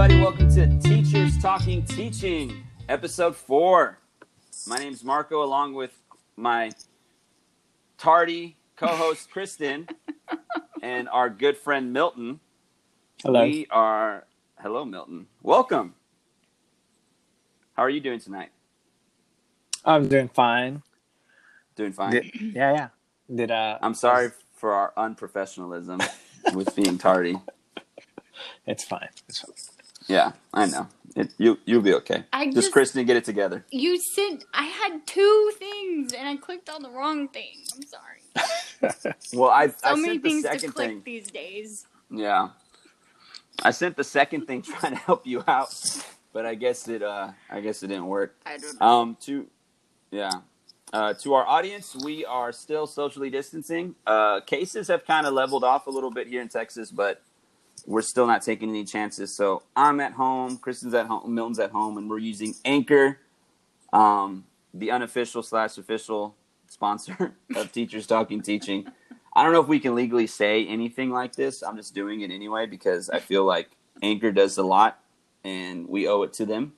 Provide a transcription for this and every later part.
everybody. Welcome to Teachers Talking Teaching, episode 4. My name's Marco, along with my tardy co-host, Kristen, and our good friend, Milton. Hello. Hello, Milton. Welcome. How are you doing tonight? I'm doing fine. Doing fine? I'm sorry for our unprofessionalism with being tardy. It's fine. Yeah, I know. You'll be okay. Just Kristen, get it together. You said I had two things, and I clicked on the wrong thing. I'm sorry. Well, I sent the second thing. So many things to click these days. Yeah. I sent the second thing trying to help you out, but I guess it didn't work. I don't know. To our audience, we are still socially distancing. Cases have kind of leveled off a little bit here in Texas, but we're still not taking any chances. So I'm at home, Kristen's at home, Milton's at home, and we're using Anchor, the unofficial/official sponsor of Teachers Talking Teaching. I don't know if we can legally say anything like this. I'm just doing it anyway because I feel like Anchor does a lot and we owe it to them.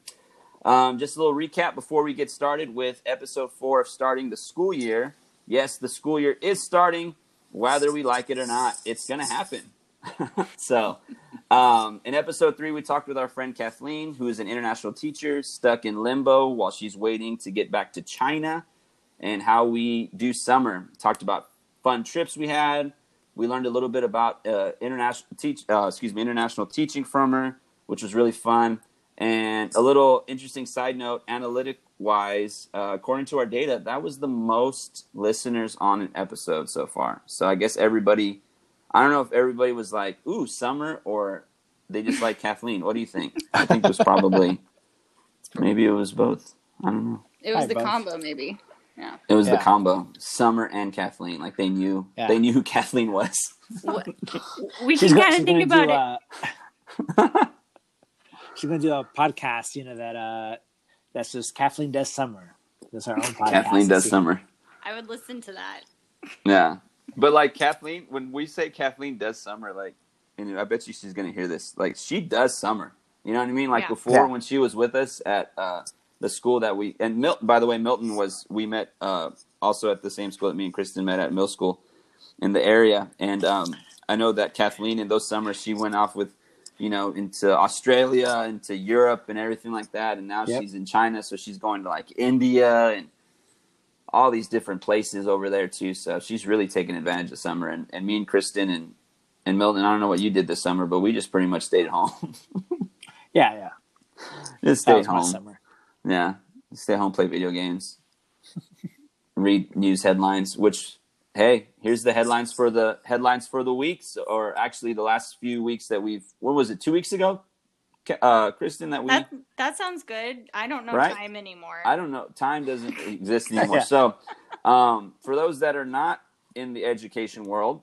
Just a little recap before we get started with episode 4 of starting the school year. Yes, the school year is starting, whether we like it or not. It's going to happen. So, in episode 3, we talked with our friend Kathleen, who is an international teacher stuck in limbo while she's waiting to get back to China, and how we do summer. Talked about fun trips we had. We learned a little bit about international teaching from her, which was really fun. And a little interesting side note, analytic-wise, according to our data, that was the most listeners on an episode so far. So I guess everybody. I don't know if everybody was like, ooh, summer, or they just like Kathleen. What do you think? I think it was maybe it was both. I don't know. It was combo, maybe. Yeah. It was the combo. Summer and Kathleen. Like they knew. Yeah. They knew who Kathleen was. We just got to think about it. She's going to do a podcast, that's just Kathleen Does Summer. That's our own podcast. Kathleen Does Summer. I would listen to that. Yeah. But, Kathleen, when we say Kathleen does summer, and I bet you she's going to hear this. She does summer. You know what I mean? When she was with us at the school that we – and, Milton was – we met also at the same school that me and Kristen met at middle school in the area. And I know that Kathleen, in those summers, she went off with, into Australia, into Europe and everything like that. And now she's in China, so she's going to, India and – all these different places over there too. So she's really taking advantage of summer, and me and Kristen and Milton, I don't know what you did this summer, but we just pretty much stayed at home. Just stay home. Summer. Yeah. Stay home, play video games, read news headlines, which, hey, here's the headlines for the weeks, or actually the last few weeks that we've, what was it? 2 weeks ago? Kristen, that sounds good. I don't know time anymore. I don't know. Time doesn't exist anymore. Yeah. So, for those that are not in the education world,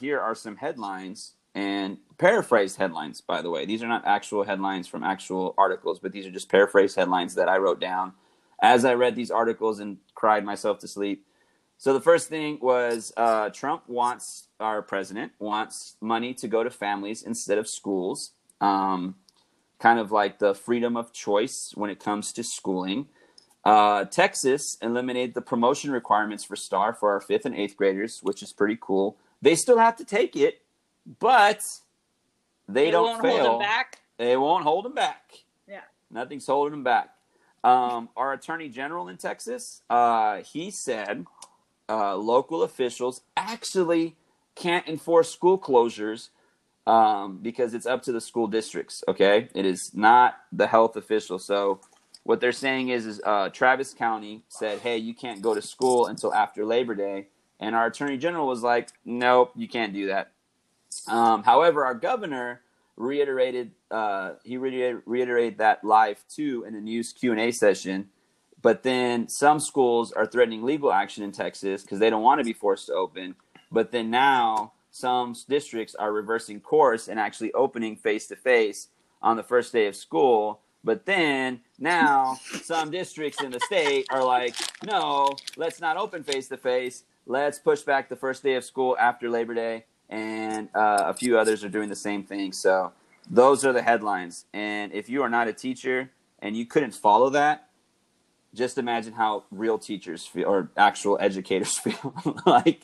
here are some headlines, and paraphrased headlines, by the way. These are not actual headlines from actual articles, but these are just paraphrased headlines that I wrote down as I read these articles and cried myself to sleep. So the first thing was Trump wants money to go to families instead of schools. Kind of like the freedom of choice when it comes to schooling. Texas eliminated the promotion requirements for STAR for our 5th and 8th graders, which is pretty cool. They still have to take it, but they don't fail. They won't hold them back. Yeah. Nothing's holding them back. Our attorney general in Texas, he said local officials actually can't enforce school closures because it's up to the school districts, okay? It is not the health official. So what they're saying is Travis County said, hey, you can't go to school until after Labor Day. And our attorney general was like, nope, you can't do that. However, our governor reiterated that live too in a news Q&A session. But then some schools are threatening legal action in Texas because they don't want to be forced to open. But then now some districts are reversing course and actually opening face-to-face on the first day of school. But then now some districts in the state are like, no, let's not open face-to-face. Let's push back the first day of school after Labor Day. And a few others are doing the same thing. So Those are the headlines. And if you are not a teacher and you couldn't follow that, just imagine how real teachers feel or actual educators feel. Like,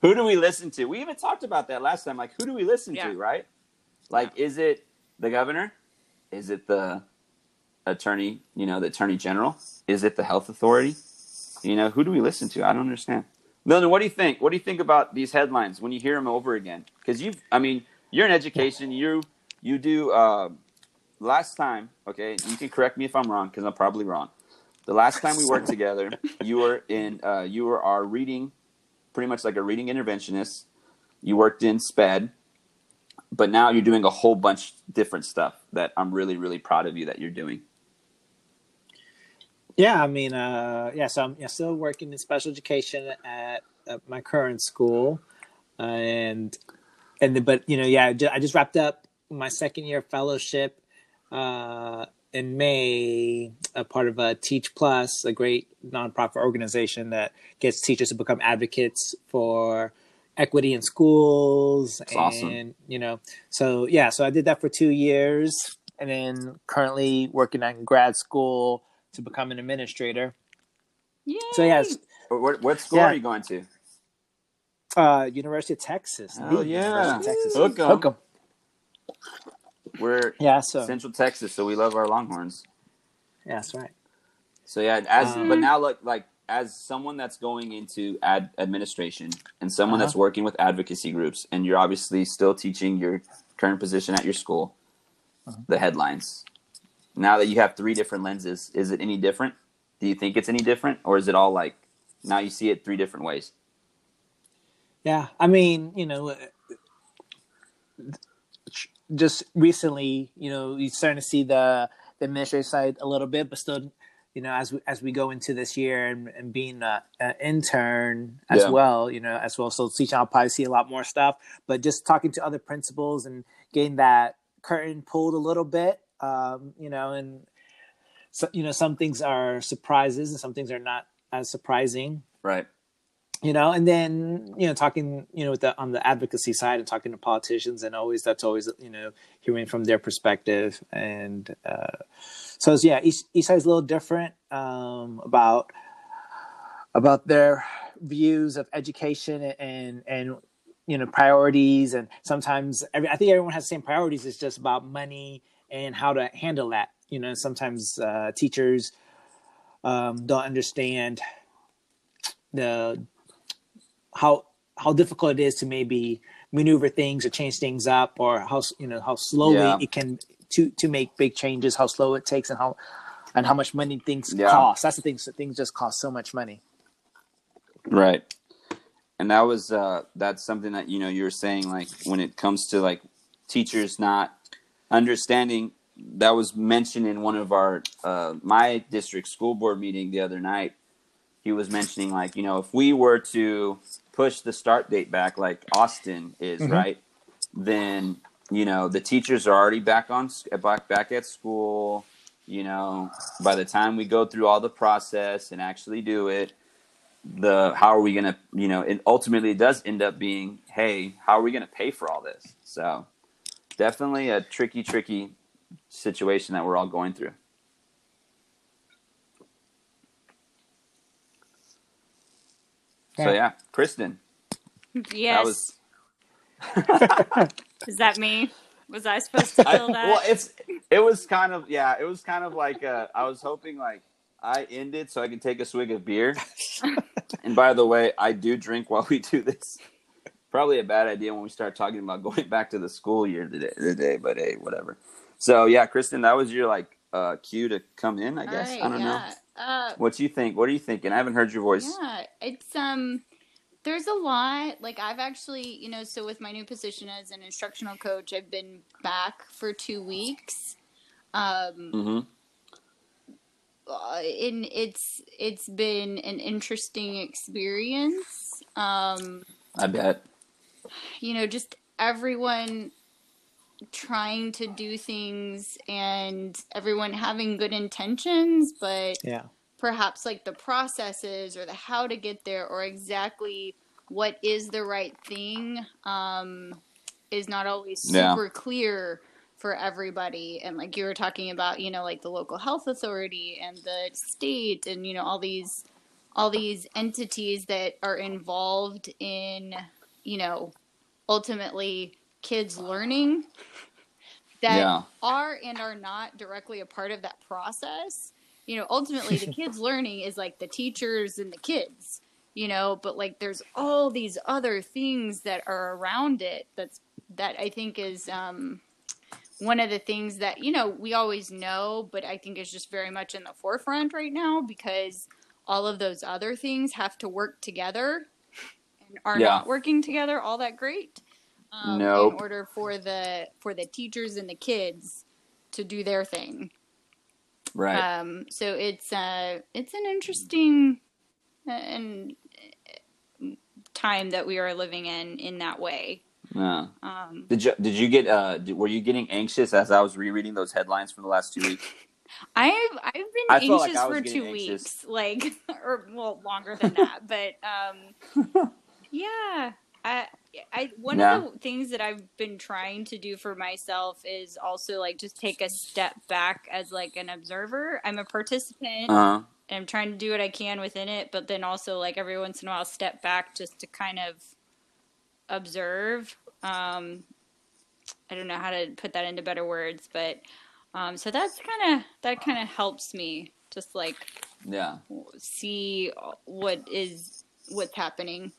who do we listen to? We even talked about that last time. Like, who do we listen to, right? Like, is it the governor? Is it the attorney, you know, the attorney general? Is it the health authority? You know, who do we listen to? I don't understand. London, what do you think? What do you think about these headlines when you hear them over again? Because you've, I mean, you're in education. You do, last time, okay, you can correct me if I'm wrong, because I'm probably wrong. The last time we worked together, you were our reading, pretty much like a reading interventionist. You worked in SPED, but now you're doing a whole bunch of different stuff that I'm really, really proud of you that you're doing. Yeah, I mean, so I'm still working in special education at my current school, I just wrapped up my second year fellowship in May, a part of Teach Plus, a great nonprofit organization that gets teachers to become advocates for equity in schools. That's awesome. So I did that for 2 years, and then currently working on grad school to become an administrator. Yay. So yes. What school are you going to? University of Texas. Oh yeah, Hook 'em. We're Central Texas, so we love our Longhorns. Yeah, that's right. So yeah, but now look, like as someone that's going into administration and someone that's working with advocacy groups, and you're obviously still teaching your current position at your school, the headlines. Now that you have three different lenses, is it any different? Do you think it's any different, or is it all like now you see it three different ways? Yeah, I mean, you know. Just recently, you know, you're starting to see the administrative side a little bit, but still, you know, as we go into this year and being an intern as well, you know, as well. So teaching, I'll probably see a lot more stuff, but just talking to other principals and getting that curtain pulled a little bit, you know, and so, you know, some things are surprises and some things are not as surprising. Right. You know, and then, you know, talking, you know, on the advocacy side and talking to politicians, and that's always, you know, hearing from their perspective. And so, yeah, each side's a little different about their views of education and, you know, priorities. And sometimes I think everyone has the same priorities. It's just about money and how to handle that. You know, sometimes teachers don't understand how difficult it is to maybe maneuver things or change things up, or how slowly it can to make big changes, how slow it takes, and how much money things cost. That's the thing. So things just cost so much money. Right. And that was, that's something that, you know, you were saying, like when it comes to like teachers not understanding, that was mentioned in one of our, my district school board meeting the other night. He was mentioning, like, you know, if we were to push the start date back like Austin is, right, then, you know, the teachers are already back at school, you know, by the time we go through all the process and actually do it, how are we going to, you know, and ultimately it does end up being, hey, how are we going to pay for all this? So definitely a tricky situation that we're all going through. So, yeah, Kristen. Yes. Is that me? Was I supposed to feel that? Well, it was kind of like, I was hoping like I ended so I could take a swig of beer. And by the way, I do drink while we do this. Probably a bad idea when we start talking about going back to the school year today, but hey, whatever. So, yeah, Kristen, that was your like cue to come in, I guess. Right, I don't know. What do you think? What are you thinking? I haven't heard your voice. Yeah, it's there's a lot. Like I've actually, you know, so with my new position as an instructional coach, I've been back for 2 weeks. And it's been an interesting experience. I bet. You know, just everyone trying to do things and everyone having good intentions, but perhaps like the processes or the how to get there or exactly what is the right thing is not always super clear. for everybody. And like you were talking about, you know, like the local health authority and the state and, you know, all these entities that are involved in, you know, ultimately kids learning that are and are not directly a part of that process. You know, ultimately the kids learning is like the teachers and the kids, you know, but like there's all these other things that are around it. That I think is one of the things that, you know, we always know, but I think is just very much in the forefront right now because all of those other things have to work together and are not working together all that great. In order for the teachers and the kids to do their thing. Right. So it's an interesting and time that we are living in that way. Yeah. Did you get were you getting anxious as I was rereading those headlines from the last 2 weeks? I've been anxious for 2 weeks, like, or well, longer than that, but yeah. I one of the things that I've been trying to do for myself is also like just take a step back as like an observer. I'm a participant. Uh-huh. And I'm trying to do what I can within it, but then also like every once in a while step back just to kind of observe. I don't know how to put that into better words, but so that kind of helps me just like see what's happening.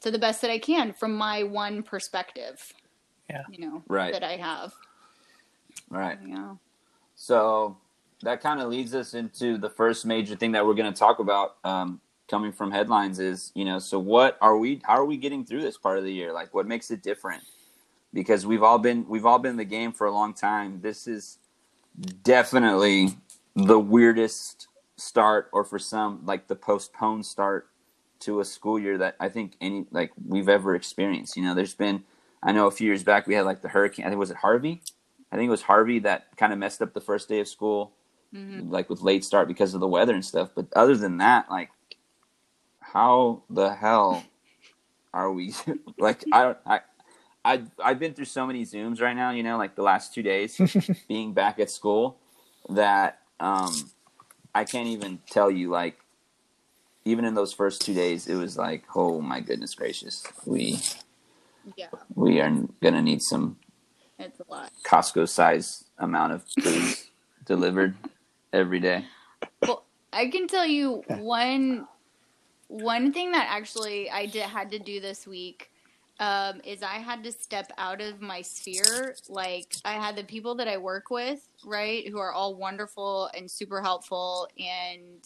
So the best that I can from my one perspective, that I have. Right. Yeah. So that kind of leads us into the first major thing that we're going to talk about, coming from headlines is, you know, so how are we getting through this part of the year? Like what makes it different? Because we've all been in the game for a long time. This is definitely the weirdest start, or for some, like the postponed start to a school year that I think we've ever experienced. You know, there's been, I know a few years back we had like the hurricane, I think it was Harvey that kind of messed up the first day of school, like with late start because of the weather and stuff. But other than that, like how the hell are we like, I've been through so many Zooms right now, you know, like the last 2 days being back at school that, I can't even tell you, like, even in those first 2 days, it was like, oh my goodness gracious, we are gonna need some Costco size amount of food delivered every day. Well, I can tell you one thing that actually I had to do this week is I had to step out of my sphere. Like I had the people that I work with, right, who are all wonderful and super helpful and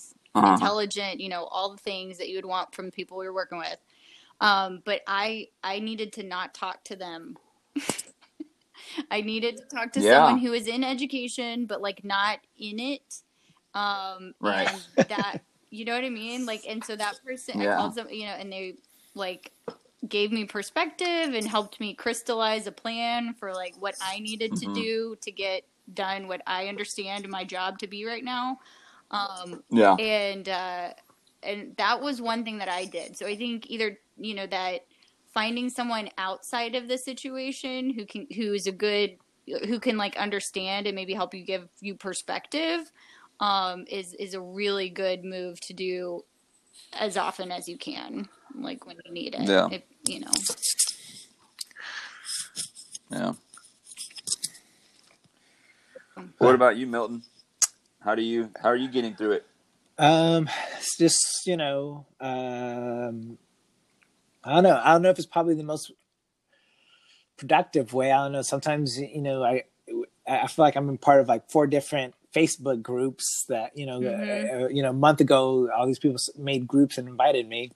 intelligent, you know, all the things that you would want from people we were working with. But I needed to not talk to them. I needed to talk to someone who is in education, but like not in it. Right. And that, you know what I mean? Like, and so that person, I called them, you know, and they like gave me perspective and helped me crystallize a plan for like what I needed to do to get done what I understand my job to be right now. And that was one thing that I did. So I think either, you know, that finding someone outside of the situation who can like understand and maybe help you, give you perspective, is a really good move to do as often as you can, like when you need it, if, you know. Yeah. What about you, Milton? How are you getting through it? It's just, you know, I don't know if it's probably the most productive way. I don't know. Sometimes, you know, I feel like I'm in part of like 4 different Facebook groups that, you know, you know, a month ago, all these people made groups and invited me,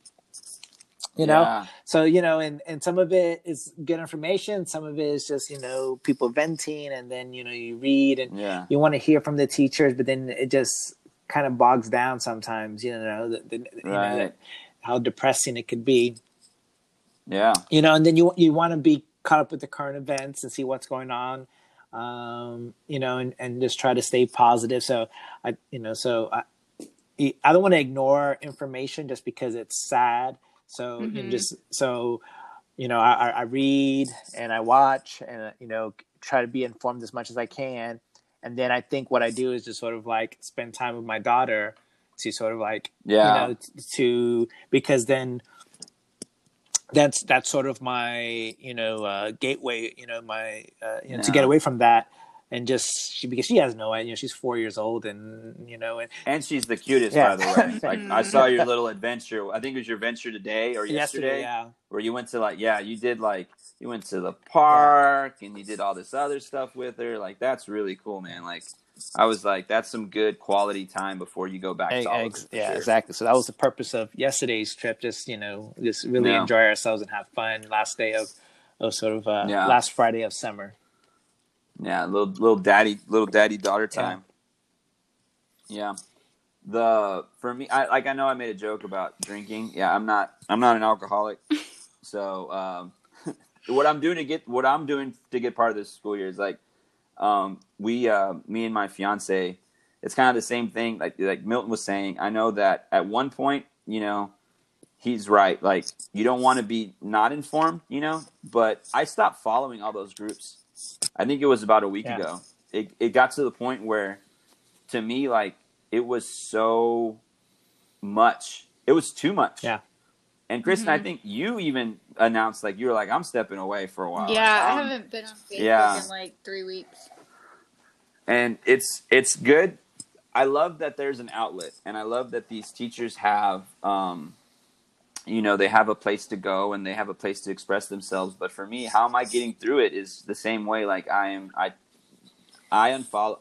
you know? Yeah. So, you know, and some of it is good information. Some of it is just, you know, people venting, and then, you know, you read and you want to hear from the teachers, but then it just kind of bogs down sometimes, you know, you know that, how depressing it could be. Yeah. You know, and then you want to be caught up with the current events and see what's going on, you know, and just try to stay positive. So I don't want to ignore information just because it's sad. So you know, I read and I watch and, you know, try to be informed as much as I can. And then I think what I do is just sort of like spend time with my daughter to sort of like, you know, to, because then that's sort of my, you know, gateway, you know, my, you know, to get away from that. And just because she has no idea, you know, she's 4 years old, and you know, and she's the cutest, by the way. Like I saw your little adventure. I think it was your adventure today or yesterday, where you went to you went to the park and you did all this other stuff with her. Like that's really cool, man. Like I was like, that's some good quality time before you go back to all of it. Yeah, exactly. So that was the purpose of yesterday's trip. Just you know, just really enjoy ourselves and have fun. Last day of sort of last Friday of summer. Yeah, little daddy daughter time. Yeah. I know I made a joke about drinking. Yeah, I'm not an alcoholic. So what I'm doing to get part of this school year is like me and my fiance, it's kind of the same thing like Milton was saying. I know that at one point, you know, he's right. Like you don't want to be not informed, you know, but I stopped following all those groups. I think it was about a week ago. It got to the point where, to me, like, it was so much. It was too much. Yeah. And, Kristen, I think you even announced, like, you were like, I'm stepping away for a while. Yeah, I haven't been on Facebook in, like, 3 weeks. And it's good. I love that there's an outlet. And I love that these teachers have, you know, they have a place to go and they have a place to express themselves. But for me, how am I getting through it is the same way. Like I unfollowed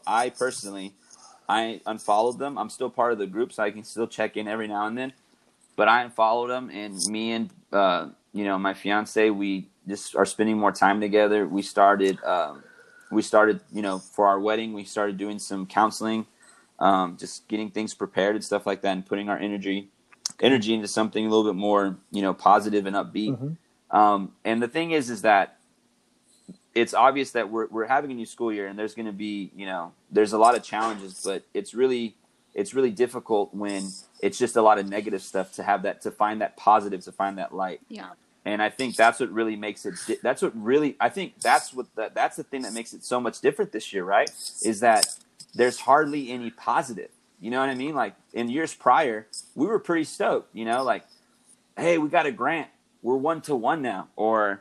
them. I'm still part of the group, so I can still check in every now and then, but I unfollowed them, and me and, you know, my fiance, we just are spending more time together. We started, you know, for our wedding, we started doing some counseling, just getting things prepared and stuff like that, and putting our energy into something a little bit more, you know, positive and upbeat. Mm-hmm. And the thing is that it's obvious that we're having a new school year, and there's going to be, you know, there's a lot of challenges, but it's really difficult when it's just a lot of negative stuff to find that positive, to find that light. Yeah. And I think that's what really makes it, that's the thing that makes it so much different this year, right? Is that there's hardly any positive. You know what I mean? Like in years prior, we were pretty stoked, you know, like, hey, we got a grant. We're 1-to-1 now. Or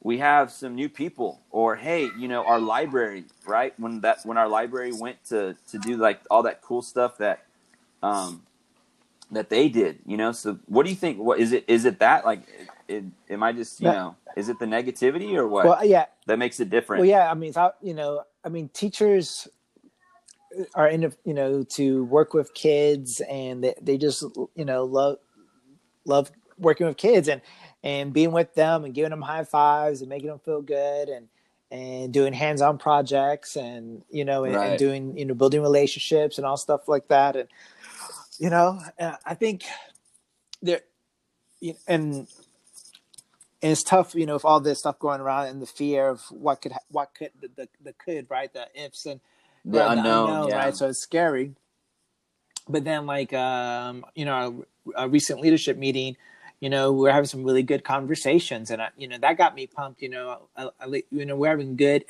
we have some new people, or, hey, you know, our library, right? When our library went to do like all that cool stuff that they did, you know? So what do you think? What is it? Is it that like, am I just, you know, is it the negativity or what? Well, yeah. That makes it different. Well, yeah. I mean, teachers are in, you know, to work with kids, and they just, you know, love working with kids and being with them and giving them high fives and making them feel good and doing hands-on projects and, you know, and doing, you know, building relationships and all stuff like that. And, you know, I think and it's tough, you know, with all this stuff going around and the fear of what could, the ifs and, the unknown, right? So it's scary. But then, like, you know, our recent leadership meeting, you know, we're having some really good conversations, and you know, that got me pumped. You know, you know, we're having good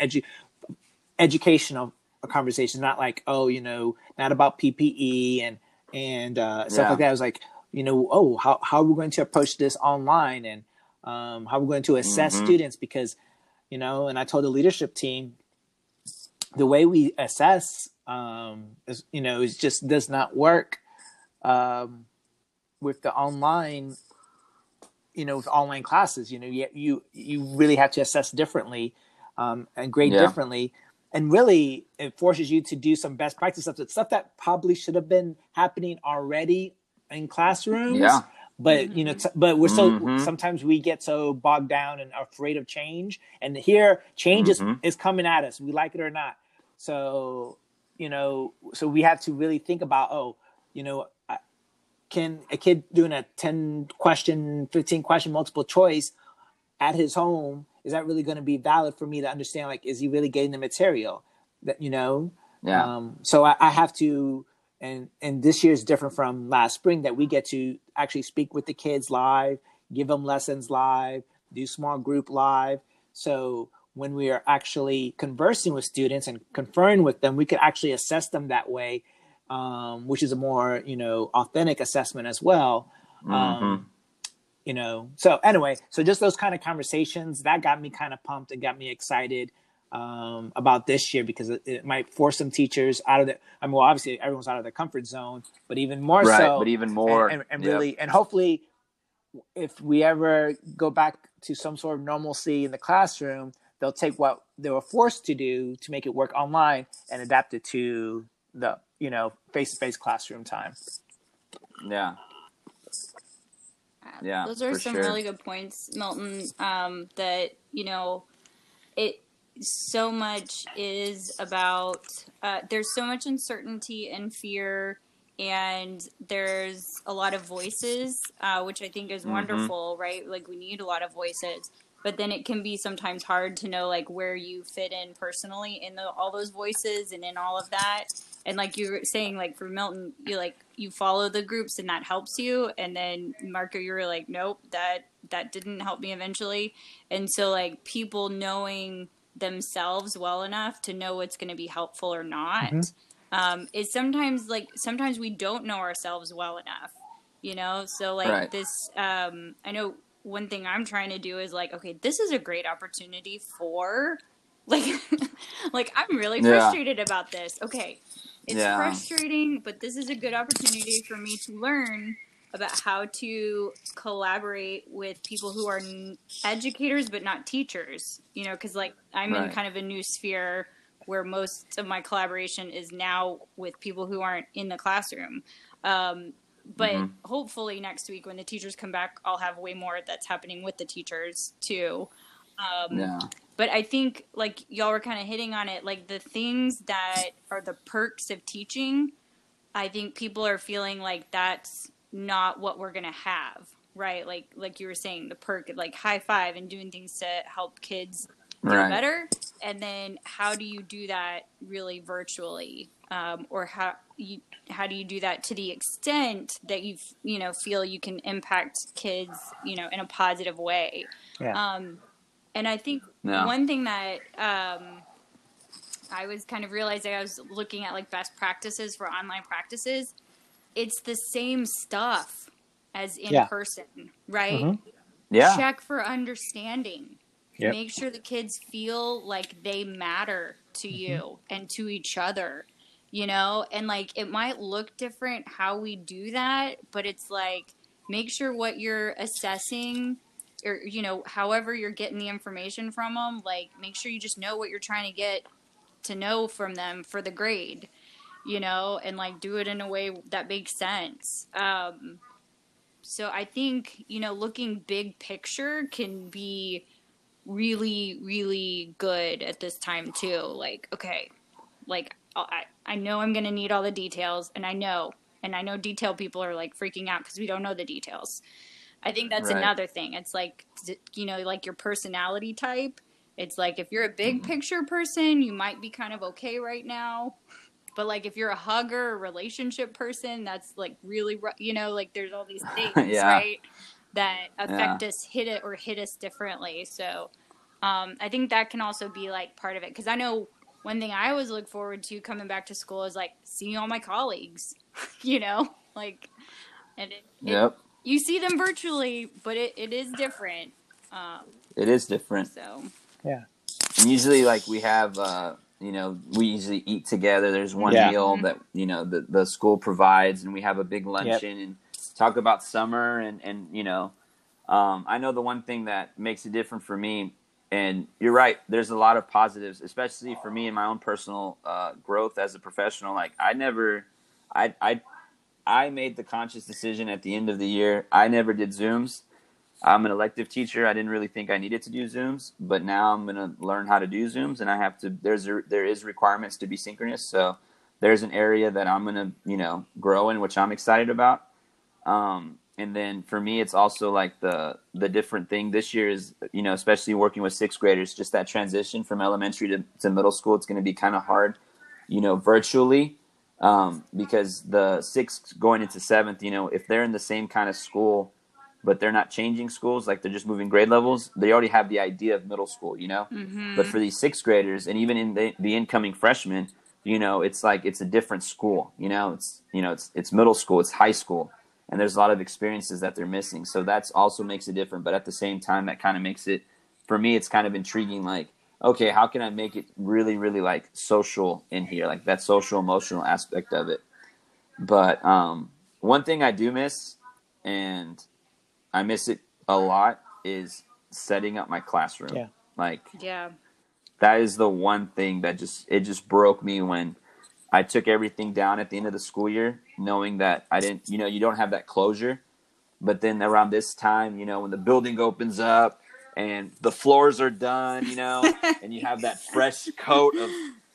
educational conversations, not like, oh, you know, not about PPE and stuff like that. I was like, you know, oh, how are we going to approach this online, and how we're going to assess students, because, you know, and I told the leadership team, the way we assess, you know, it just does not work with the online, you know, with online classes. You know, you really have to assess differently and grade differently. And really, it forces you to do some best practice stuff that probably should have been happening already in classrooms. Yeah. But, you know, but we're so sometimes we get so bogged down and afraid of change. And here, change is coming at us, we like it or not. So, you know, so we have to really think about, oh, you know, can a kid doing a 10-question, 15-question multiple choice at his home, is that really going to be valid for me to understand? Like, is he really getting the material that, you know? Yeah. So I have to. And this year is different from last spring, that we get to actually speak with the kids live, give them lessons live, do small group live. So when we are actually conversing with students and conferring with them, we could actually assess them that way, which is a more, authentic assessment as well. So anyway, so just those kind of conversations that got me kind of pumped and got me excited about this year, because it might force some teachers out of the, obviously everyone's out of their comfort zone, but even more really, and hopefully if we ever go back to some sort of normalcy in the classroom, they'll take what they were forced to do to make it work online and adapt it to the, face-to-face classroom time. Yeah. Yeah, those are some really good points, Milton, that, so much is about, there's so much uncertainty and fear, and there's a lot of voices, which I think is wonderful, right? Like, we need a lot of voices, but then it can be sometimes hard to know, like, where you fit in personally in all those voices and in all of that. And like you were saying, like for Milton, you follow the groups and that helps you. And then Marco, you were like, nope, that didn't help me eventually. And so like people knowing themselves well enough to know what's going to be helpful or not, is sometimes we don't know ourselves well enough, So like this, I know one thing I'm trying to do is like, okay, this is a great opportunity for like I'm really frustrated about this. Okay. It's frustrating, but this is a good opportunity for me to learn about how to collaborate with people who are educators, but not teachers, cause like I'm in kind of a new sphere where most of my collaboration is now with people who aren't in the classroom. But hopefully next week when the teachers come back, I'll have way more that's happening with the teachers too. But I think like y'all were kind of hitting on it, like the things that are the perks of teaching, I think people are feeling like that's not what we're going to have, right? Like you were saying, the perk, like high five and doing things to help kids do better. And then how do you do that really virtually? Or how do you do that to the extent that you, feel you can impact kids, in a positive way? Yeah. And I think one thing that I was kind of realizing, I was looking at like best practices for online practices. It's the same stuff as in person, right? Check for understanding. Yep. Make sure the kids feel like they matter to you and to each other, And like it might look different how we do that, but it's like make sure what you're assessing or, however you're getting the information from them, like make sure you just know what you're trying to get to know from them for the grade, and like do it in a way that makes sense. So I think, looking big picture can be really, really good at this time too. Like, okay, like I know I'm going to need all the details, and I know detail people are like freaking out because we don't know the details. I think that's another thing. It's like, like your personality type. It's like if you're a big picture person, you might be kind of okay right now. But like if you're a hugger, relationship person, that's like really, like there's all these things, right, that affect us, hit us differently. So I think that can also be like part of it. Because I know one thing I always look forward to coming back to school is like seeing all my colleagues, like, and you see them virtually, but it is different. It is different. So yeah. And usually, like we have, we usually eat together. There's one meal that the school provides, and we have a big luncheon and talk about summer. And I know the one thing that makes it different for me. And you're right. There's a lot of positives, especially for me in my own personal growth as a professional. Like I made the conscious decision at the end of the year. I never did Zooms. I'm an elective teacher. I didn't really think I needed to do Zooms, but now I'm going to learn how to do Zooms, and I have to, there is requirements to be synchronous. So there's an area that I'm going to, grow in, which I'm excited about. And then for me, it's also like the different thing this year is, especially working with sixth graders, just that transition from elementary to middle school. It's going to be kind of hard, virtually. Because the sixth going into seventh, if they're in the same kind of school but they're not changing schools, like they're just moving grade levels, they already have the idea of middle school, you know? Mm-hmm. But for these sixth graders and even in the incoming freshmen, you know, it's like, it's a different school, you know, it's middle school, it's high school. And there's a lot of experiences that they're missing. So that's also makes it different. But at the same time, that kind of makes it, for me, it's kind of intriguing. Like, okay, how can I make it really, really like social in here? Like that social emotional aspect of it. But one thing I do miss, and I miss it a lot, is setting up my classroom. Yeah. Like, yeah, that is the one thing that just, it just broke me when I took everything down at the end of the school year, knowing that I didn't, you know, you don't have that closure. But then around this time, you know, when the building opens up and the floors are done, you know, and you have that fresh coat of,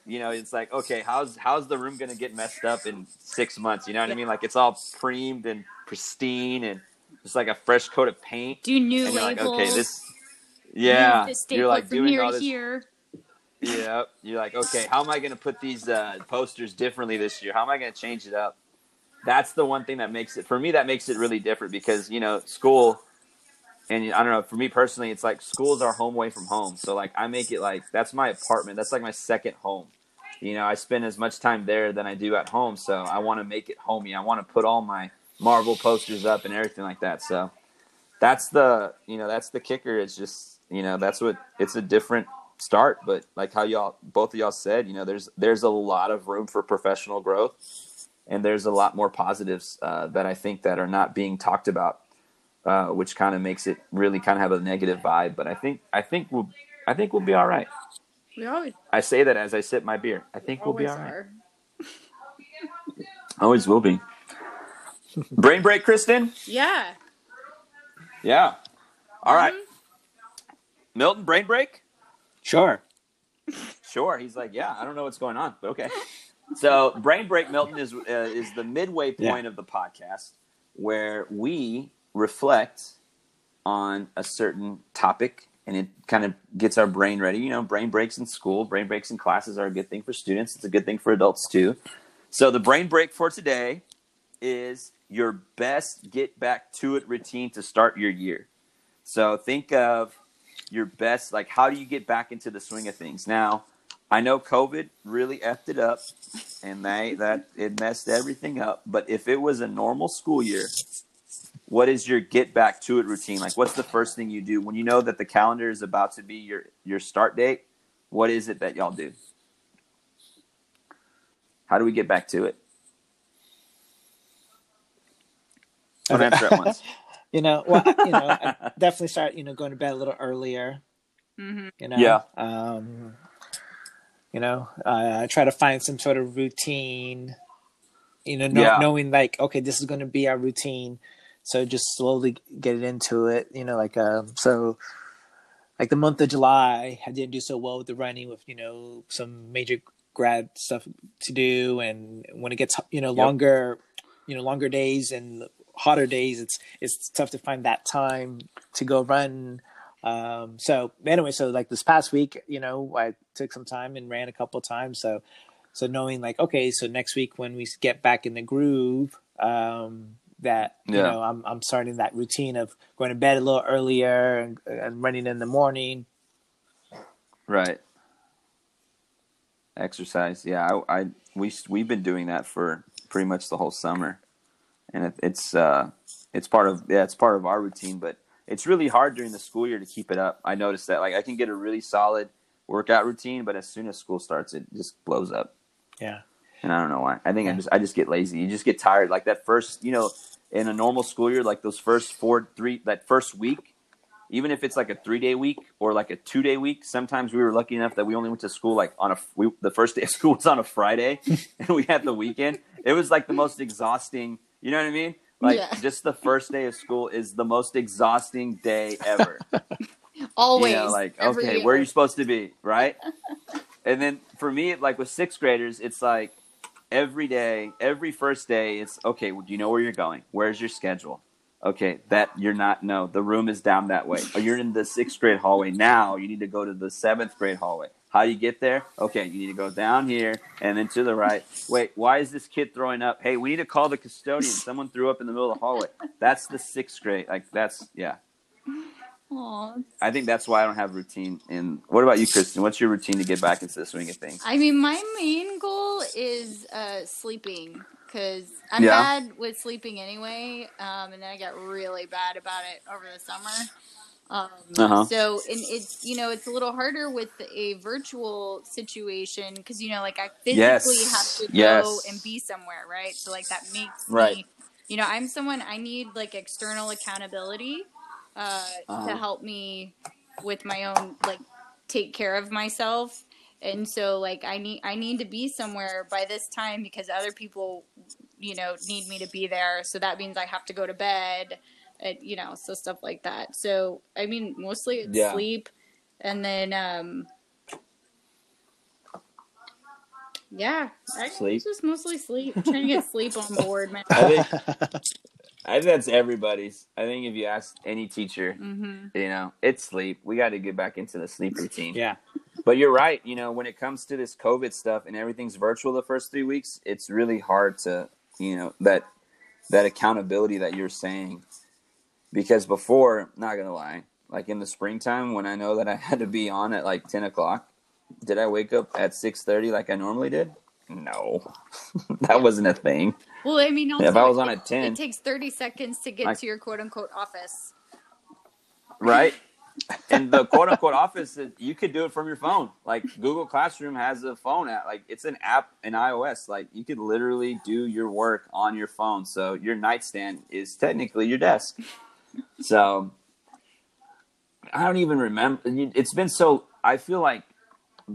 you know, it's like, okay, how's the room going to get messed up in 6 months? You know what I mean? Like it's all creamed and pristine and just like a fresh coat of paint. Do new labels. Like, okay, this, yeah. You're like doing here all this. Here. Yeah. You're like, okay, how am I going to put these posters differently this year? How am I going to change it up? That's the one thing that makes it, for me, that makes it really different because, you know, school, and I don't know, for me personally, it's like school's our home away from home. So like I make it like, that's my apartment. That's like my second home. You know, I spend as much time there than I do at home. So I want to make it homey. I want to put all my Marvel posters up and everything like that. So that's the, you know, that's the kicker. It's just, you know, that's what, it's a different start. But like how y'all, both of y'all said, you know, there's a lot of room for professional growth. And there's a lot more positives that I think that are not being talked about, which kind of makes it really kind of have a negative vibe. But I think we'll be all right. We always. I say that as I sip my beer. I think we'll be all right. Always will be. Brain break, Kristen? Yeah. Yeah. All right. Milton, brain break? Sure. He's like, yeah, I don't know what's going on, but okay. So Brain Break, Milton, is the midway point of the podcast where we reflect on a certain topic and it kind of gets our brain ready. You know, brain breaks in school, brain breaks in classes are a good thing for students. It's a good thing for adults too. So the brain break for today is your best get back to it routine to start your year. So think of your best, like how do you get back into the swing of things? Now, I know COVID really effed it up and it messed everything up. But if it was a normal school year, what is your get back to it routine? Like what's the first thing you do when you know that the calendar is about to be your start date? What is it that y'all do? How do we get back to it? Don't answer at once. I definitely start, going to bed a little earlier. Mm-hmm. I try to find some sort of routine, knowing like, okay, this is going to be our routine. So just slowly get into it, like the month of July, I didn't do so well with the running with, some major grad stuff to do. And when it gets, longer days and hotter days, it's tough to find that time to go run. So like this past week, I took some time and ran a couple of times. So knowing like, okay, so next week when we get back in the groove, I'm starting that routine of going to bed a little earlier and running in the morning. Right. Exercise. Yeah. We've been doing that for pretty much the whole summer and it's part of our routine, but it's really hard during the school year to keep it up. I noticed that. Like I can get a really solid workout routine, but as soon as school starts, it just blows up. Yeah. And I don't know why. I think I just get lazy. You just get tired. Like that first, in a normal school year, like those first that first week, even if it's like a 3-day week or like a 2-day week, sometimes we were lucky enough that we only went to school like the first day of school was on a Friday and we had the weekend. It was like the most exhausting, you know what I mean? Like just the first day of school is the most exhausting day ever. Always. Where are you supposed to be? Right. And then for me, like with sixth graders, it's like every first day, it's okay. Well, do you know where you're going? Where's your schedule? Okay, that you're not, no, the room is down that way. Or you're in the 6th grade hallway. Now you need to go to the 7th grade hallway. How do you get there? Okay, you need to go down here and then to the right. Wait, why is this kid throwing up? Hey, we need to call the custodian. Someone threw up in the middle of the hallway. That's the 6th grade. Like, that's, yeah. Aww. I think that's why I don't have routine in. What about you, Kristen? What's your routine to get back into the swing of things? I mean, my main goal is sleeping, because I'm bad with sleeping anyway, and then I got really bad about it over the summer. So, and it's, you know, it's a little harder with a virtual situation, because, you know, like, I physically have to go and be somewhere, right? So, like, that makes me, you know, I'm someone, I need, like, external accountability to help me with my own, like, take care of myself. And so, like, I need to be somewhere by this time, because other people, you know, need me to be there. So that means I have to go to bed, and, you know, so stuff like that. So, I mean, mostly it's sleep. And then, sleep. Just mostly sleep. I'm trying to get sleep on board, man. I think that's everybody's. I think if you ask any teacher, you know, it's sleep. We got to get back into the sleep routine. Yeah. But you're right. You know, when it comes to this COVID stuff and everything's virtual the first 3 weeks, it's really hard to, you know, that accountability that you're saying. Because before, not going to lie, like in the springtime when I know that I had to be on at like 10 o'clock, did I wake up at 6:30 like I normally did? No, that wasn't a thing. Well, I mean, also, if I was on at 10, it takes 30 seconds to get to your quote unquote office. Right. And the quote unquote office, you could do it from your phone. Like Google Classroom has a phone app. Like it's an app in iOS. Like you could literally do your work on your phone. So your nightstand is technically your desk. So I don't even remember. It's been so, I feel like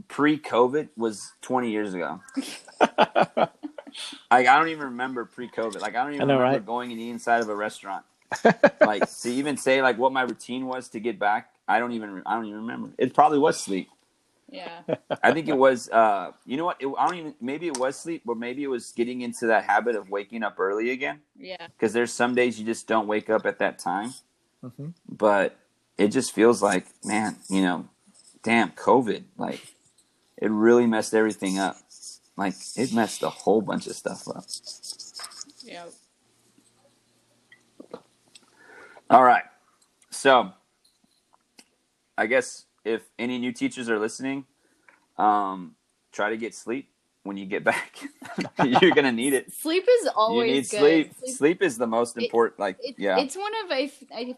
pre-COVID was 20 years ago. Like, I don't even remember pre-COVID. Like, I don't even remember going and eating inside of a restaurant. Like, to even say, like, what my routine was to get back, I don't even remember. It probably was sleep. Yeah. I think it was, you know what? Maybe it was sleep, but maybe it was getting into that habit of waking up early again. Yeah. Because there's some days you just don't wake up at that time. Mm-hmm. But it just feels like, man, you know, damn, COVID, like, it really messed everything up. Like, it messed a whole bunch of stuff up. Yeah. All right. So, I guess if any new teachers are listening, try to get sleep when you get back. You're going to need it. Sleep is always good. You need good sleep. Sleep is the most important. It's one of, I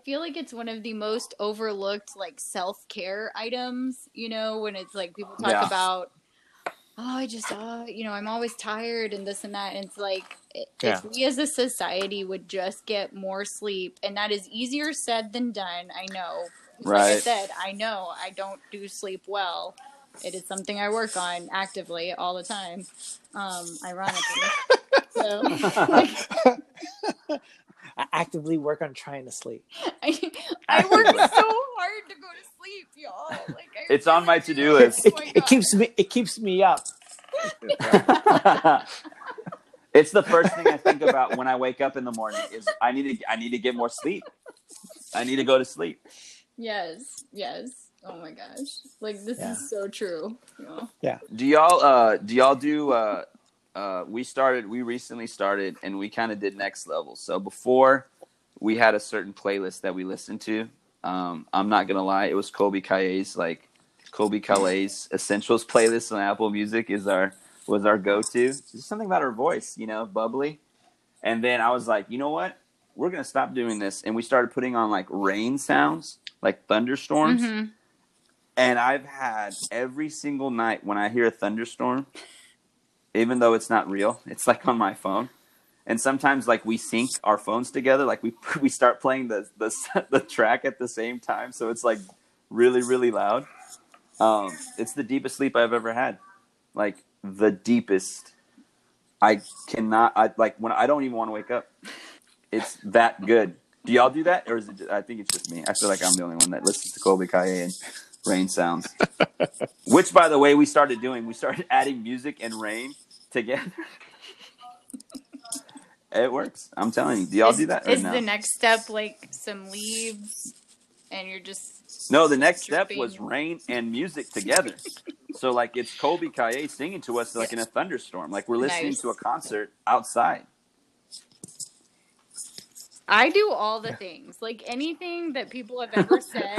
feel like it's one of the most overlooked, like, self-care items, you know, when it's like people talk about, oh, I just, you know, I'm always tired and this and that. And it's like, if we as a society would just get more sleep, and that is easier said than done. I know. Right. Like I said, I know I don't do sleep well. It is something I work on actively all the time. Ironically. So I actively work on trying to sleep. I work so hard to go to sleep, y'all. Like, it's on my to-do list. It keeps me up. It's the first thing I think about when I wake up in the morning is I need to get more sleep. I need to go to sleep. Yes. Oh my gosh. Like this is so true. Yeah. Do y'all do we recently started and we kind of did Next Level. So before we had a certain playlist that we listened to. I'm not going to lie, it was Colbie Caillat's Essentials playlist on Apple Music was our go-to. Just something about her voice, you know, bubbly. And then I was like, you know what? We're going to stop doing this. And we started putting on like rain sounds, like thunderstorms. Mm-hmm. And I've had every single night when I hear a thunderstorm, even though it's not real, it's like on my phone. And sometimes like we sync our phones together. Like we start playing the track at the same time. So it's like really, really loud. It's the deepest sleep I've ever had. Like the deepest. When I don't even want to wake up. It's that good. Do y'all do that? Or is it, I think it's just me. I feel like I'm the only one that listens to Colbie Caillat and rain sounds, which by the way, we started adding music and rain together. It works. I'm telling you. Do y'all do that? Is the next step like some leaves and you're just... No, the next step was rain and music together. So like it's Colbie Caillat singing to us like in a thunderstorm. Like we're listening to a concert outside. I do all the things. Like anything that people have ever said.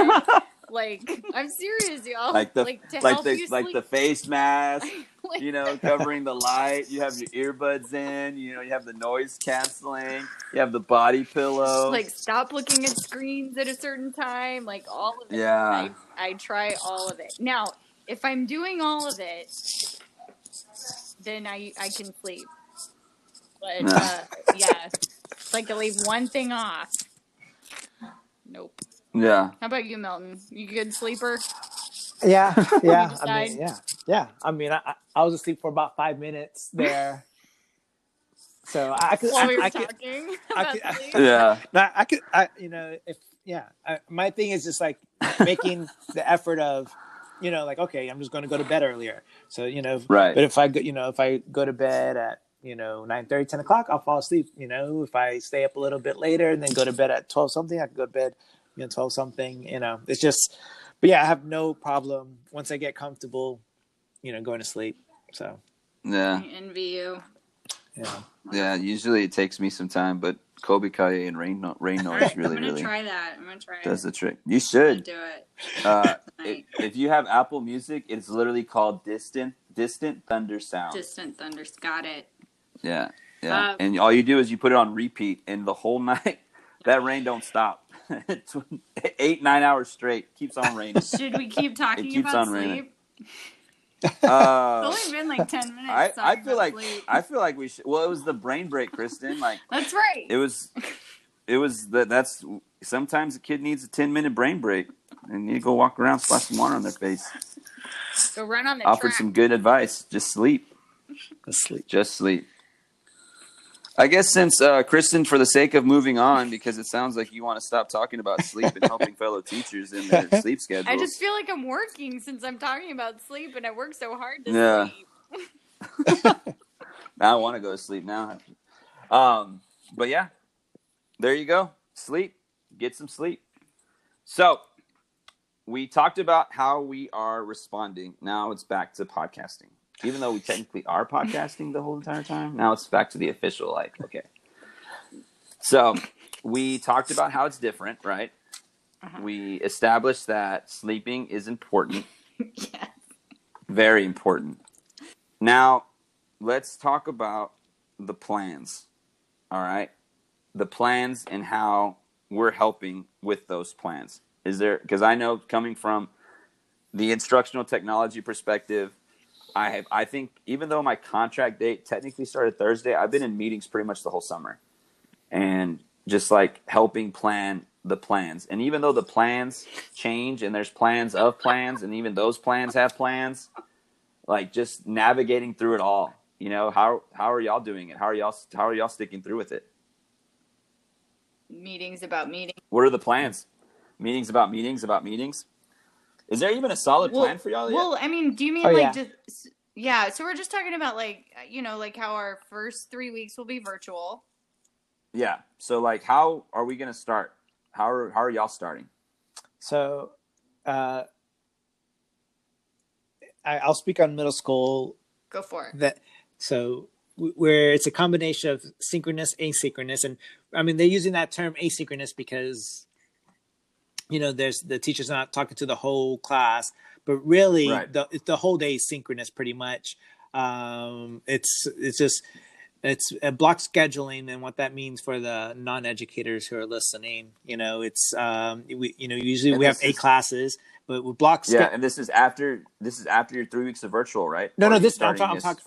Like I'm serious, y'all. Like the the face mask, like, you know, covering the light. You have your earbuds in. You know, you have the noise canceling. You have the body pillow. Like stop looking at screens at a certain time. Like all of it. Yeah, I try all of it. Now, if I'm doing all of it, then I can sleep. But yeah, it's like I leave one thing off. Nope. Yeah. How about you, Milton? You good sleeper? Yeah. I was asleep for about 5 minutes there. So I could. My thing is just like making the effort of, you know, like okay, I'm just going to go to bed earlier. So you know, right. But if I go to bed at 9:30, 10 o'clock, I'll fall asleep. You know, if I stay up a little bit later and then go to bed at 12 something, I can go to bed. 12 something, it's just, but yeah, I have no problem once I get comfortable, going to sleep. So, yeah. I envy you. Yeah. Yeah. Usually it takes me some time, but Colbie Caillat and rain noise really. I'm going to try that. I'm going to try it. That's the trick. You should do it. If you have Apple Music, it's literally called distant thunder sound. Distant thunder. Got it. Yeah. Yeah. And all you do is you put it on repeat and the whole night that rain don't stop. 8-9 hours straight keeps on raining. Should we keep talking about sleep? It's only been like 10 minutes. I feel like we should. Well, it was the brain break, Kristen. Like that's right. It was that. That's sometimes a kid needs a 10-minute brain break and you go walk around, splash some water on their face. Go run on the track. Offered some good advice. Just sleep. Just sleep. I guess since, Kristen, for the sake of moving on, because it sounds like you want to stop talking about sleep and helping fellow teachers in their sleep schedules. I just feel like I'm working since I'm talking about sleep, and I work so hard to sleep. Now I want to go to sleep now. But yeah, there you go. Sleep. Get some sleep. So we talked about how we are responding. Now it's back to podcasting. Even though we technically are podcasting the whole entire time, now it's back to the official, like, okay. So we talked about how it's different, right? Uh-huh. We established that sleeping is important. Yes. Very important. Now, let's talk about the plans, all right? The plans and how we're helping with those plans. Is there, because I know coming from the instructional technology perspective, I think even though my contract date technically started Thursday, I've been in meetings pretty much the whole summer and just like helping plan the plans. And even though the plans change and there's plans of plans and even those plans have plans, like just navigating through it all, how are y'all doing it? How are y'all sticking through with it? Meetings about meetings. What are the plans? Meetings about meetings about meetings. Is there even a solid plan for y'all yet? Well, I mean, do you mean just... Yeah, so we're just talking about like how our first 3 weeks will be virtual. Yeah, so like how are we going to start? How are y'all starting? So I'll speak on middle school. Go for it. So where it's a combination of synchronous, asynchronous. And I mean, they're using that term asynchronous because... there's the teacher's not talking to the whole class, but really the whole day is synchronous pretty much. It's a block scheduling, and what that means for the non-educators who are listening, it's we have 8 classes, but with blocks. Yeah, and this is after your 3 weeks of virtual, right? No, this I'm talking about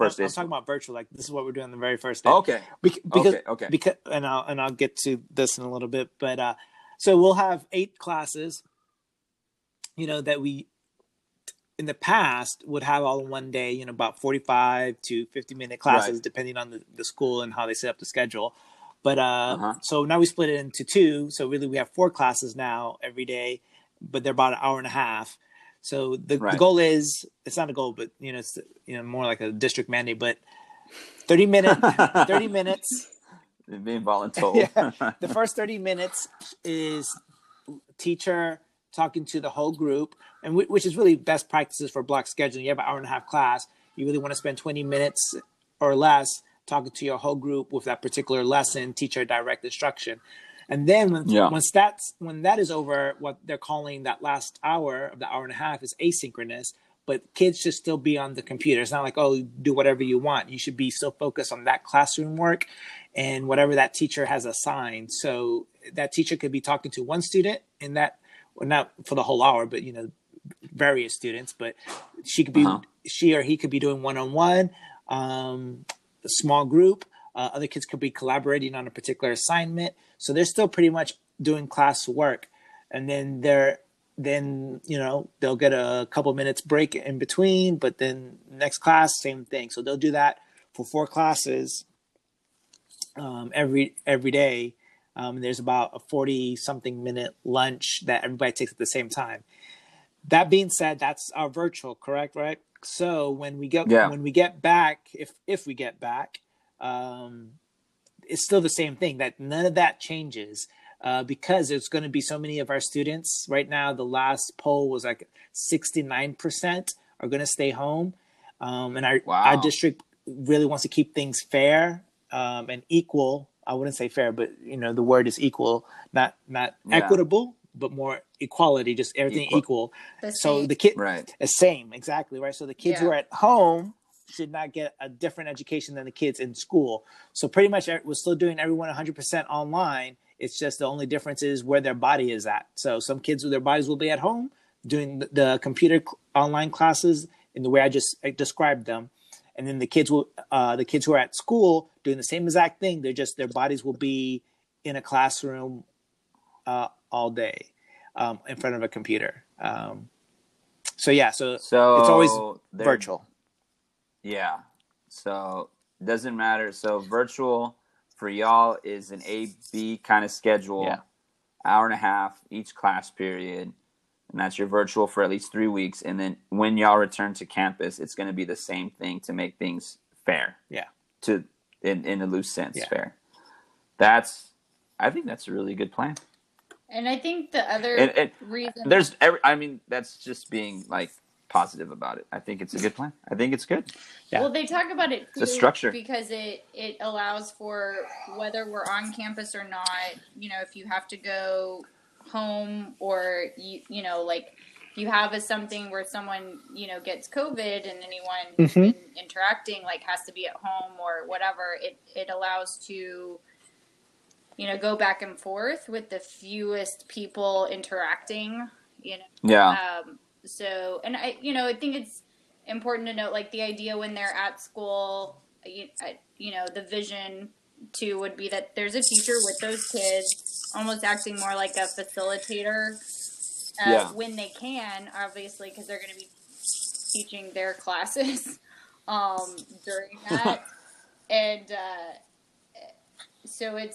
virtual. Like this is what we're doing the very first day. Okay. Because I'll get to this in a little bit, but. So we'll have 8 classes, that we in the past would have all in one day, about 45 to 50-minute classes, depending on the school and how they set up the schedule. But so now we split it into 2. So really we have 4 classes now every day, but they're about an hour and a half. So the goal is, it's not a goal, but, it's more like a district mandate, but 30 minutes being voluntold. Yeah. The first 30 minutes is teacher talking to the whole group, and which is really best practices for block scheduling. You have an hour and a half class. You really want to spend 20 minutes or less talking to your whole group with that particular lesson, teacher direct instruction. And then when that is over, what they're calling that last hour of the hour and a half is asynchronous, but kids should still be on the computer. It's not like, oh, do whatever you want. You should be still focused on that classroom work and whatever that teacher has assigned. So that teacher could be talking to one student in that, well, not for the whole hour, but, you know, various students, but she could be, she or he could be doing one-on-one, a small group. Other kids could be collaborating on a particular assignment. So they're still pretty much doing class work. And then they'll get a couple minutes break in between, but then next class, same thing. So they'll do that for four classes every day. There's about a 40-something minute lunch that everybody takes at the same time. That being said, that's our virtual, correct? Right. So when we get back, if we get back, it's still the same thing. That none of that changes because there's going to be so many of our students. Right now, the last poll was like 69% are going to stay home, and our district really wants to keep things fair and equal. I wouldn't say fair, but you know the word is equal, not equitable, but more equality, just everything equal. So the kids who are at home should not get a different education than the kids in school. So pretty much we're still doing everyone 100% online. It's just the only difference is where their body is at. So some kids with their bodies will be at home doing the computer online classes in the way I just described them. And then the kids who are at school doing the same exact thing. They're just, their bodies will be in a classroom all day in front of a computer. So it's always virtual. Yeah. So it doesn't matter. So virtual for y'all is an A-B kind of schedule, hour and a half each class period. And that's your virtual for at least 3 weeks. And then when y'all return to campus, it's going to be the same thing to make things fair. Yeah. To in a loose sense, fair. I think that's a really good plan. And I think the other reason that's just being like positive about it. I think it's a good plan. I think it's good. Yeah. Well, they talk about it too, the structure, because it allows for whether we're on campus or not. You know, if you have to go home or you know like you have something where someone gets COVID and anyone interacting like has to be at home or whatever, it allows to go back and forth with the fewest people interacting. So and I think it's important to note like the idea when they're at school, the vision too would be that there's a teacher with those kids almost acting more like a facilitator when they can, obviously, because they're going to be teaching their classes during that. And so I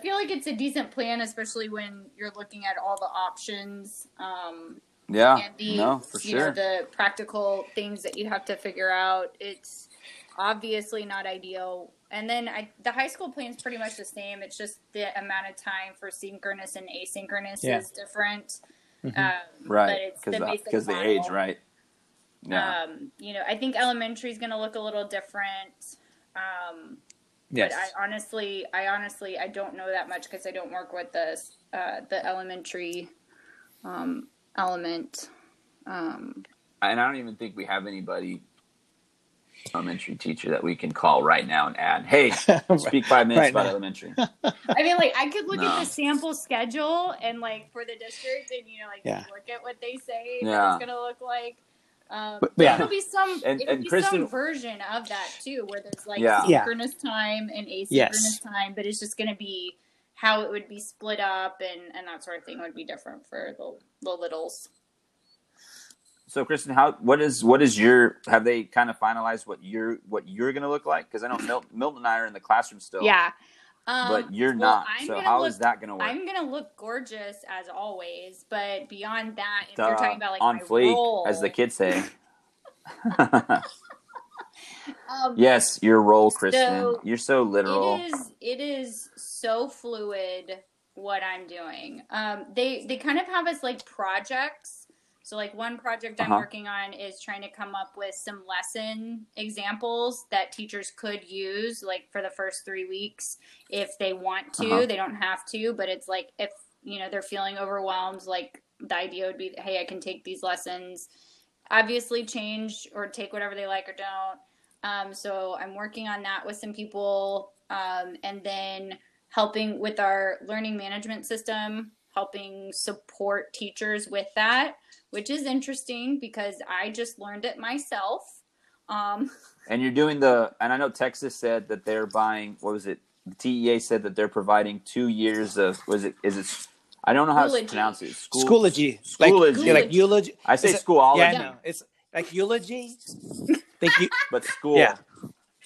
feel like it's a decent plan, especially when you're looking at all the options. The practical things that you have to figure out. It's obviously not ideal. And then the high school plan is pretty much the same. It's just the amount of time for synchronous and asynchronous is different. Right. Because the age, right? Yeah. I think elementary is going to look a little different. Yes. But I honestly, I don't know that much because I don't work with the elementary element. And I don't even think we have anybody elementary teacher that we can call right now and add, hey, speak 5 minutes about elementary. I mean, like, I could look at the sample schedule and like for the district and look at what they say what it's gonna look like. It'll be some version of that too, where there's like synchronous time and asynchronous time, but it's just gonna be how it would be split up and that sort of thing would be different for the littles. So, Kristen, have they kind of finalized what you're going to look like? Because I know Milton and I are in the classroom still. Yeah, but you're not. So how is that going to work? I'm going to look gorgeous as always, but beyond that, if you're talking about like on my fleek, role, as the kids say. Yes, your role, Kristen. So you're so literal. It is so fluid what I'm doing. They kind of have us like projects. So like one project I'm working on is trying to come up with some lesson examples that teachers could use like for the first 3 weeks if they want to. They don't have to, but it's like if, you know, they're feeling overwhelmed, like the idea would be, hey, I can take these lessons, obviously change or take whatever they like or don't. So I'm working on that with some people, and then helping with our learning management system, helping support teachers with that, which is interesting because I just learned it myself. And you're doing and I know Texas said that they're buying, what was it? The TEA said that they're providing 2 years of, I don't know how to pronounce it. Schoology. Schoology. Like eulogy. I say Schoology. Yeah, I know. It's like eulogy. Thank you. But school. Yeah.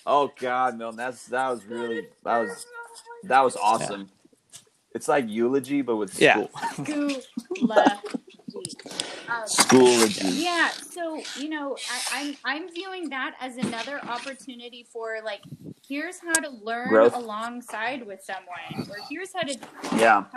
Oh God, Milton, that was awesome. Yeah. It's like eulogy, but with school. Schoology. Yeah. So, you know, I'm viewing that as another opportunity for like, here's how to learn alongside with someone, or here's how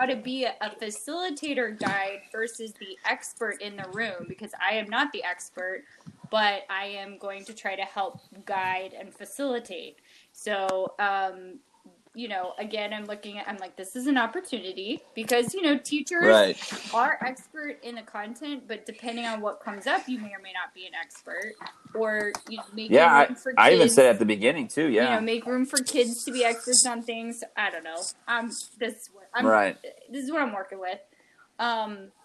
to be a facilitator guide versus the expert in the room, because I am not the expert, but I am going to try to help guide and facilitate. So, you know, again, I'm like, this is an opportunity because, you know, teachers are expert in the content, but depending on what comes up, you may or may not be an expert, or you know, make room for kids. I even said at the beginning too. Yeah. You know, make room for kids to be experts on things. I don't know. This is what I'm working with.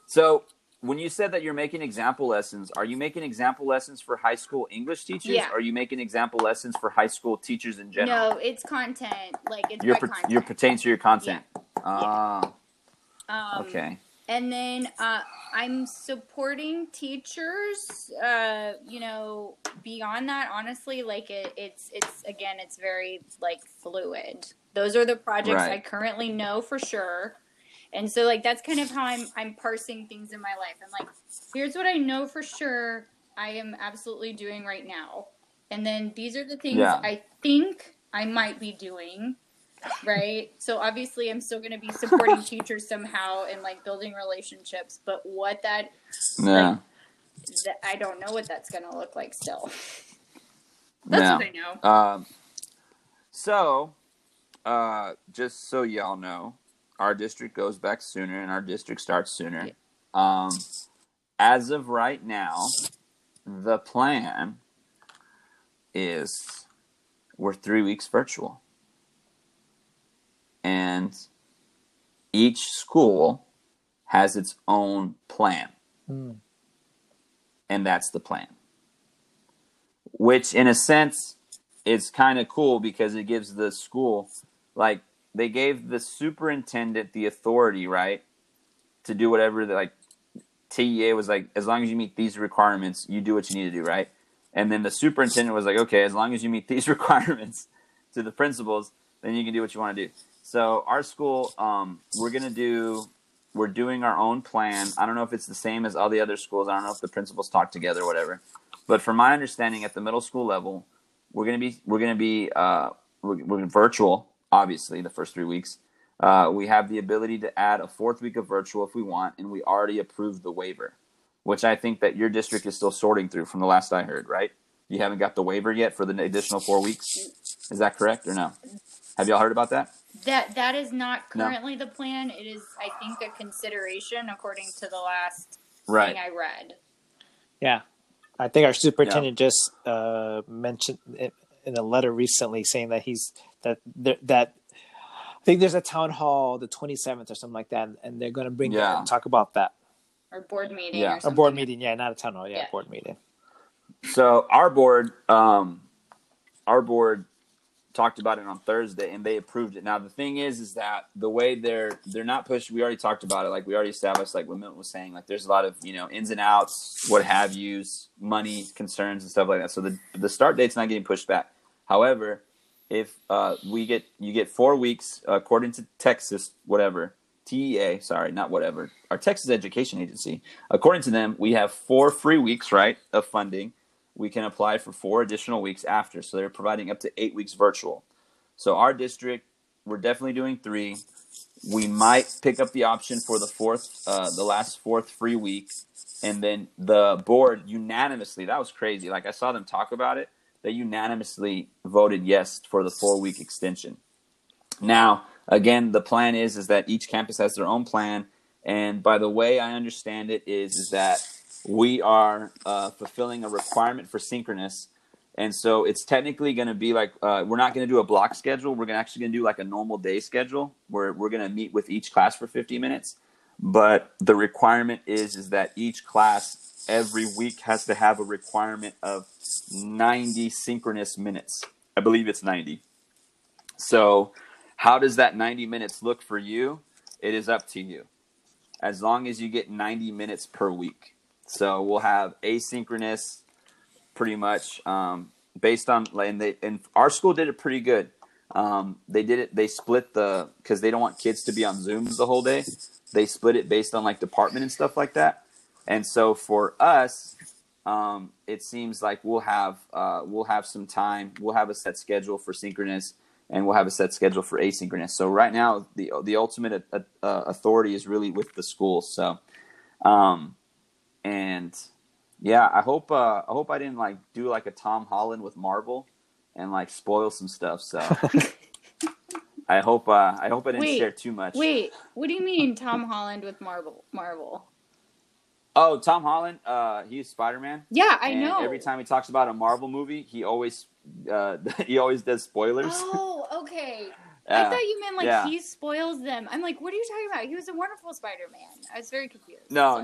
So when you said that you're making example lessons, are you making example lessons for high school English teachers? Yeah. Or are you making example lessons for high school teachers in general? No, it's content. Like it's content. It pertains to your content. Yeah. Okay. And then I'm supporting teachers, you know, beyond that, honestly, like it's very like fluid. Those are the projects I currently know for sure. And so, like, that's kind of how I'm parsing things in my life. I'm like, here's what I know for sure I am absolutely doing right now. And then these are the things I think I might be doing, right? So, obviously, I'm still going to be supporting teachers somehow and, like, building relationships. But what that I don't know what that's going to look like still. That's what I know. So, just so y'all know. Our district goes back sooner, and our district starts sooner. As of right now, the plan is we're 3 weeks virtual. And each school has its own plan. Mm. And that's the plan. Which, in a sense, is kind of cool because it gives the school, like, they gave the superintendent the authority, right, to do whatever. TEA was like, as long as you meet these requirements, you do what you need to do, right? And then the superintendent was like, okay, as long as you meet these requirements to the principals, then you can do what you want to do. So our school, we're doing our own plan. I don't know if it's the same as all the other schools. I don't know if the principals talk together or whatever. But from my understanding, at the middle school level, we're virtual. Obviously, the first 3 weeks, we have the ability to add a fourth week of virtual if we want, and we already approved the waiver, which I think that your district is still sorting through from the last I heard, right? You haven't got the waiver yet for the additional 4 weeks. Is that correct or no? Have y'all heard about that? That is not currently the plan. It is, I think, a consideration according to the last thing I read. Yeah. I think our superintendent just mentioned it in a letter recently saying that I think there's a town hall the 27th or something like that, and they're going to bring that and talk about that. Or board meeting. Yeah. Or board meeting. Yeah, not a town hall. Yeah, yeah. Board meeting. So our board talked about it on Thursday, and they approved it. Now the thing is that the way they're not pushed. We already talked about it. Like we already established, like what Milton was saying. Like there's a lot of ins and outs, what have yous, money concerns and stuff like that. So the start date's not getting pushed back. However, if you get 4 weeks according to Texas, our Texas Education Agency, according to them, we have 4 free weeks, right, of funding we can apply for 4 additional weeks after. So they're providing up to 8 weeks virtual. So our district, we're definitely doing 3. We might pick up the option for the last fourth free week. And then the board unanimously, that was crazy. Like I saw them talk about it. They unanimously voted yes for the 4-week extension. Now, again, the plan is that each campus has their own plan. And by the way I understand it is that we are fulfilling a requirement for synchronous. And so it's technically going to be like we're not going to do a block schedule. We're actually going to do like a normal day schedule where we're going to meet with each class for 50 minutes. But the requirement is that each class every week has to have a requirement of 90 synchronous minutes. I believe it's 90. So how does that 90 minutes look for you? It is up to you. As long as you get 90 minutes per week. So we'll have asynchronous pretty much based on, and our school did it pretty good. They did it. They split because they don't want kids to be on Zooms the whole day. They split it based on like department and stuff like that. And so for us, it seems like we'll have some time. We'll have a set schedule for synchronous and we'll have a set schedule for asynchronous. So right now the ultimate authority is really with the school. So, and yeah, I hope I didn't like do like a Tom Holland with Marvel and like spoil some stuff. So I hope I didn't share too much. Wait, what do you mean Tom Holland with Marvel? Oh, Tom Holland, he's Spider-Man. Yeah, I know. Every time he talks about a Marvel movie, he always does spoilers. Oh, okay. I thought you meant he spoils them. I'm like, what are you talking about? He was a wonderful Spider-Man. I was very confused. No.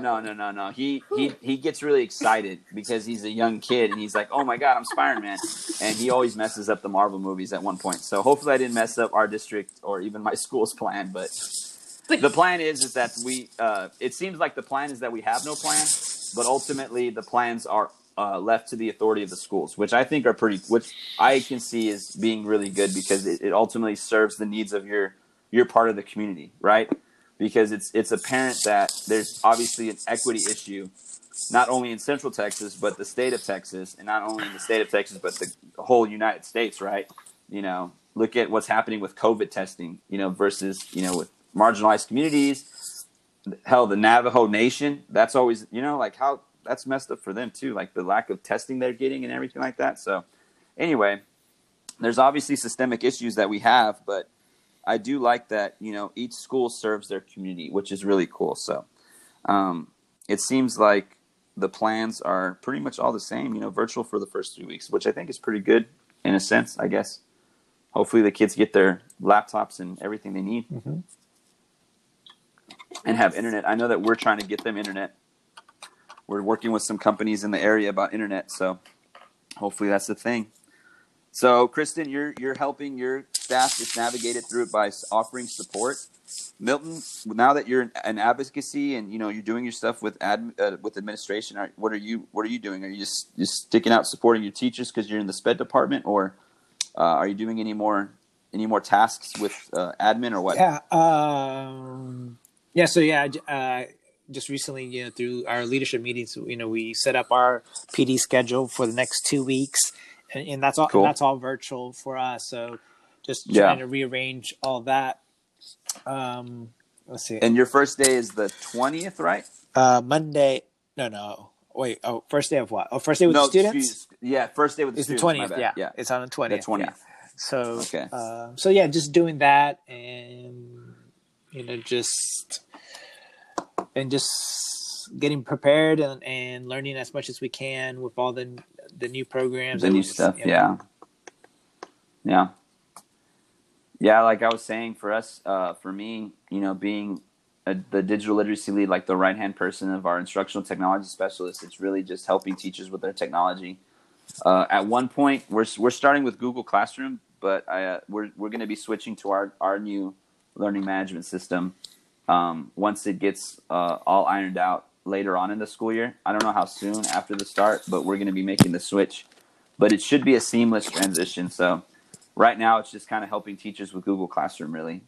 He gets really excited because he's a young kid and he's like, oh my God, I'm Spider-Man. And he always messes up the Marvel movies at one point. So hopefully I didn't mess up our district or even my school's plan. But the plan is that we, it seems like the plan is that we have no plan, but ultimately the plans are left to the authority of the schools, which I think are which I can see is being really good because it ultimately serves the needs of your part of the community, right? Because it's apparent that there's obviously an equity issue, not only in Central Texas, but the state of Texas, and not only in the state of Texas, but the whole United States, right? You know, look at what's happening with COVID testing, versus, with marginalized communities, hell, the Navajo Nation, that's always, how that's messed up for them too, like the lack of testing they're getting and everything like that. So anyway, there's obviously systemic issues that we have, but I do like that, each school serves their community, which is really cool. So it seems like the plans are pretty much all the same, virtual for the first 3 weeks, which I think is pretty good in a sense, I guess. Hopefully the kids get their laptops and everything they need and have internet. I know that we're trying to get them internet. We're working with some companies in the area about internet, so hopefully that's the thing. So, Kristen, you're helping your staff just navigate it through it by offering support. Milton, now that you're an advocacy and you're doing your stuff with administration, what are you doing? Are you just sticking out supporting your teachers because you're in the SPED department, or are you doing any more tasks with admin or what? Yeah. Just recently, through our leadership meetings, we set up our PD schedule for the next 2 weeks, and that's all. Cool. And that's all virtual for us. So, just trying to rearrange all that. Let's see. And your first day is the 20th, right? Monday. No. Wait. Oh, first day of what? Oh, first day with the students. Yeah, first day with the students. It's the 20th. Yeah, it's on the 20th. The 20th. Yeah. So okay. Just doing that, and just getting prepared and learning as much as we can with all the new programs. The new stuff, Yeah, like I was saying, for us, for me, being the digital literacy lead, like the right-hand person of our instructional technology specialist, it's really just helping teachers with their technology. At one point, we're starting with Google Classroom, but we're going to be switching to our new learning management system. Once it gets all ironed out later on in the school year. I don't know how soon after the start, but we're going to be making the switch. But it should be a seamless transition. So right now it's just kind of helping teachers with Google Classroom, really.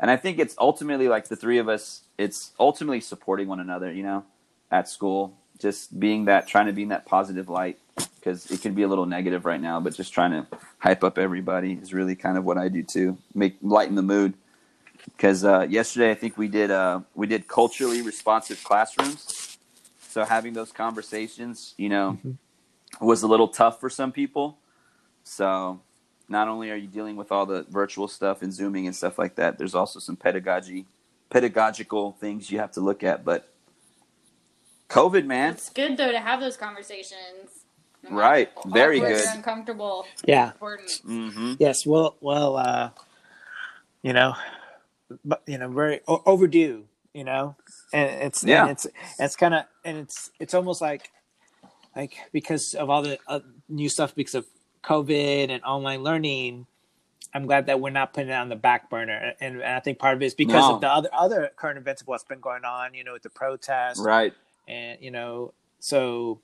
And I think it's ultimately like the three of us, it's ultimately supporting one another, at school, just being that, trying to be in that positive light, because it can be a little negative right now, but just trying to hype up everybody is really kind of what I do too. Lighten the mood. Because yesterday I think we did culturally responsive classrooms. So having those conversations, was a little tough for some people. So not only are you dealing with all the virtual stuff and Zooming and stuff like that, there's also some pedagogical things you have to look at. But COVID, man. It's good, though, to have those conversations. Right. Very good. Uncomfortable. Yeah. Important. Mm-hmm. Yes. Well, very overdue, and it's almost like because of all the new stuff, because of COVID and online learning, I'm glad that we're not putting it on the back burner. And I think part of it is because of the other current events of what's been going on, with the protests. Right. And, so,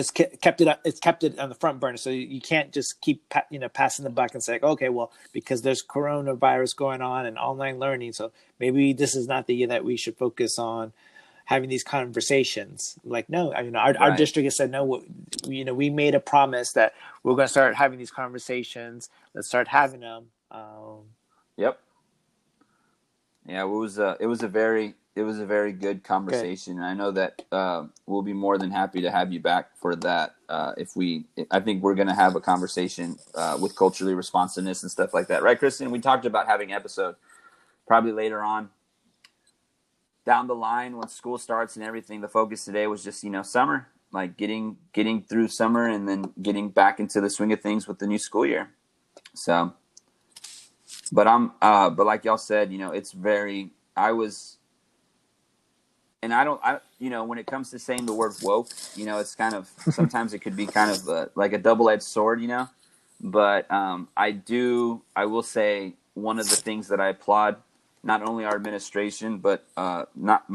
it's kept it on the front burner. So you can't just keep, passing the buck and say, okay, well, because there's coronavirus going on and online learning. So maybe this is not the year that we should focus on having these conversations. Like, no, our district has said, no, we made a promise that we're going to start having these conversations. Let's start having them. Yep. Yeah. It was a very good conversation. Good. And I know that we'll be more than happy to have you back for that. I think we're going to have a conversation with culturally responsiveness and stuff like that. Right, Kristen? We talked about having an episode probably later on down the line when school starts and everything. The focus today was just, summer, like getting through summer and then getting back into the swing of things with the new school year. So, but but like y'all said, when it comes to saying the word woke, it's kind of, sometimes it could be kind of like a double-edged sword, but I will say one of the things that I applaud, not only our administration, but not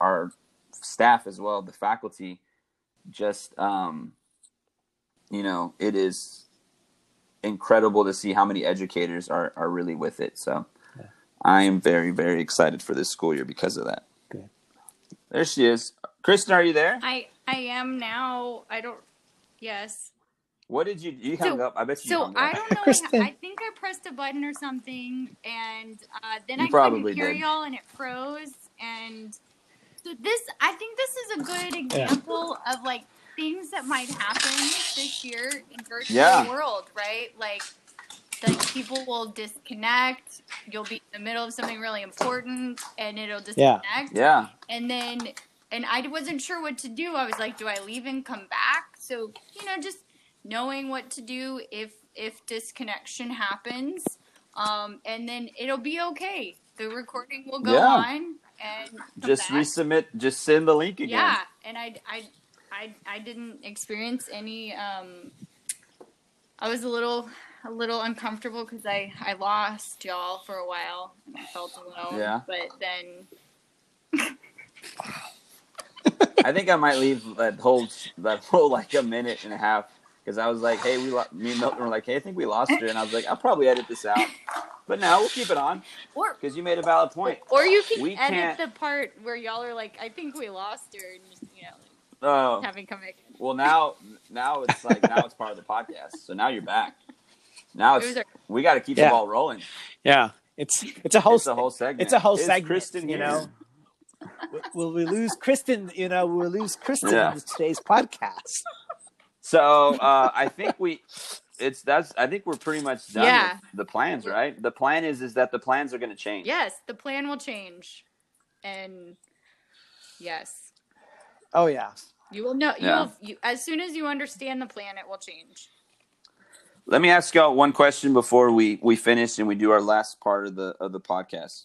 our staff as well, the faculty, just, it is incredible to see how many educators are really with it. So yeah. I am very, very excited for this school year because of that. There she is. Kristen, are you there? I am now. Yes. What did you hung up? I bet you hung up. So I don't know. I think I pressed a button or something, and then I couldn't hear y'all, and it froze. And so I think this is a good example of, like, things that might happen this year in virtual world, right? Like people will disconnect. You'll be in the middle of something really important and it'll disconnect. Yeah. And I wasn't sure what to do. I was like, do I leave and come back? So, just knowing what to do if disconnection happens. And then it'll be okay. The recording will go on and resubmit, just send the link again. Yeah. And I didn't experience any, I was a little uncomfortable because I lost y'all for a while and I felt alone. Yeah. But then I think I might leave that whole like a minute and a half because I was like, hey, me and Milton were like, hey, I think we lost her, and I was like, I'll probably edit this out, but no, we'll keep it on because you made a valid point. Or you can edit the part where y'all are like, I think we lost her, and just, having come back. Well, now it's like now it's part of the podcast, so now you're back. Now we got to keep the ball rolling. Yeah, it's a whole segment. It's a whole segment. Kristen, will we lose Kristen? We'll lose Kristen in today's podcast. So I think we're pretty much done with the plans, right? The plan is that the plans are going to change. Yes, the plan will change, and yes. Oh yeah. You will know. Yeah. You as soon as you understand the plan, it will change. Let me ask y'all one question before we finish and we do our last part of the podcast.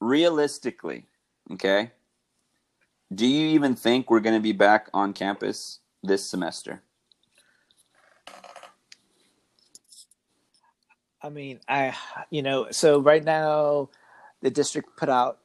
Realistically, okay, do you even think we're going to be back on campus this semester? I mean, so right now the district put out,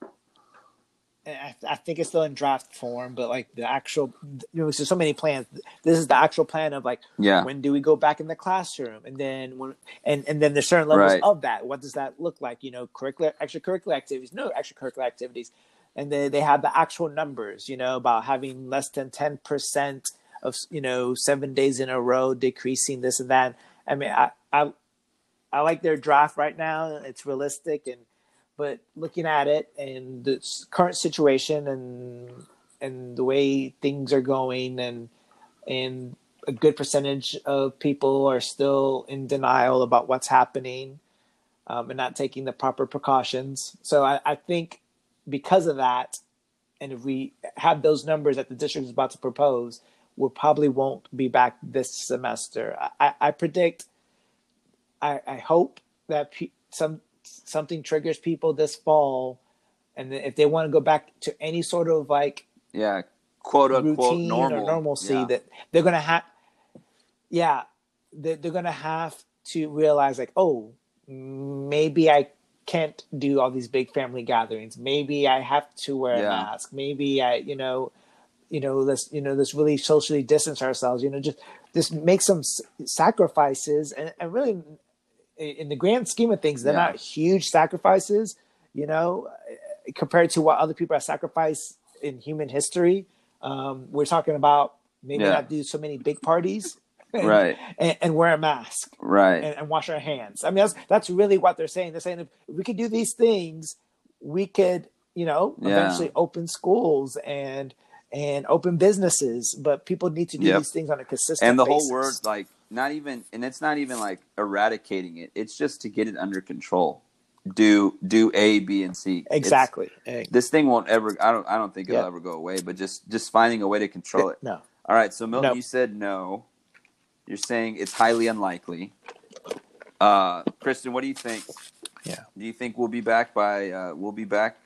I think it's still in draft form, but like the actual, there's so many plans. This is the actual plan of like, when do we go back in the classroom? And then then there's certain levels of that. What does that look like? Curricular, extracurricular activities, no extracurricular activities. And then they have the actual numbers, you know, about having less than 10% of, you know, 7 days in a row, decreasing this and that. I mean, I like their draft right now. It's realistic, but looking at it and the current situation and the way things are going, and a good percentage of people are still in denial about what's happening, and not taking the proper precautions. So I think because of that, and if we have those numbers that the district is about to propose, we probably won't be back this semester. I predict, I hope that something triggers people this fall, and if they want to go back to any sort of like, yeah, quote unquote normal, or normalcy, yeah, that they're gonna have, yeah, they're gonna have to realize like, oh, maybe I can't do all these big family gatherings. Maybe I have to wear a mask. Maybe I, let's really socially distance ourselves. You know, just make some sacrifices, and really, in the grand scheme of things, they're not huge sacrifices. You know, compared to what other people have sacrificed in human history. We're talking about maybe not do so many big parties, right? And wear a mask, right? And wash our hands. I mean, that's really what they're saying. They're saying if we could do these things, we could, eventually open schools and open businesses. But people need to do these things on a consistent basis. And the whole word, like, not even, and it's not even like eradicating it. It's just to get it under control. Do A, B, and C. Exactly. This thing won't ever. I don't think it'll ever go away. But just finding a way to control it. No. All right. So Milton, you said no. You're saying it's highly unlikely. Kristen, what do you think? Yeah. Do you think we'll be back by? We'll be back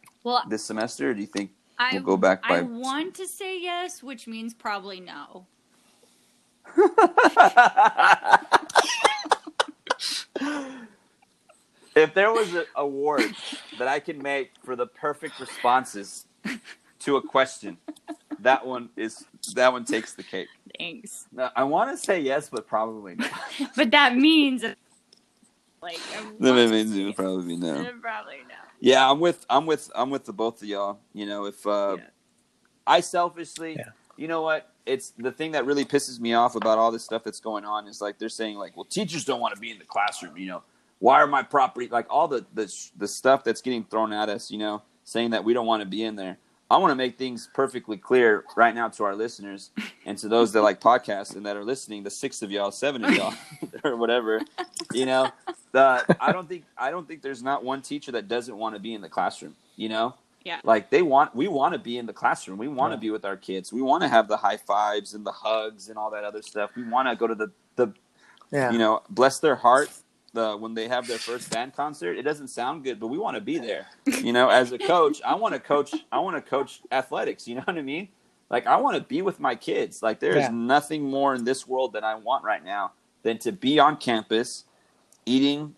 this semester. Or do you think we'll go back by? I want to say yes, which means probably no. If there was an award that I could make for the perfect responses to a question, that one takes the cake. Thanks. Now, I want to say yes, but probably not. But that means it would probably be no. Probably no. Yeah, I'm with the both of y'all. You know, if I selfishly, you know what? It's the thing that really pisses me off about all this stuff that's going on is like they're saying like, well, teachers don't want to be in the classroom, you know. Why are my property, like all the stuff that's getting thrown at us, you know, saying that we don't want to be in there. I want to make things perfectly clear right now to our listeners and to those that like podcasts and that are listening, the 6 of y'all, 7 of y'all or whatever, you know, I don't think there's not one teacher that doesn't want to be in the classroom, you know? Yeah. Like we want to be in the classroom. We want to be with our kids. We want to have the high fives and the hugs and all that other stuff. We want to go to the you know, bless their heart. When they have their first band concert, it doesn't sound good, but we want to be there. You know, as a coach, I want to coach athletics. You know what I mean? Like, I want to be with my kids. Like, there is nothing more in this world that I want right now than to be on campus eating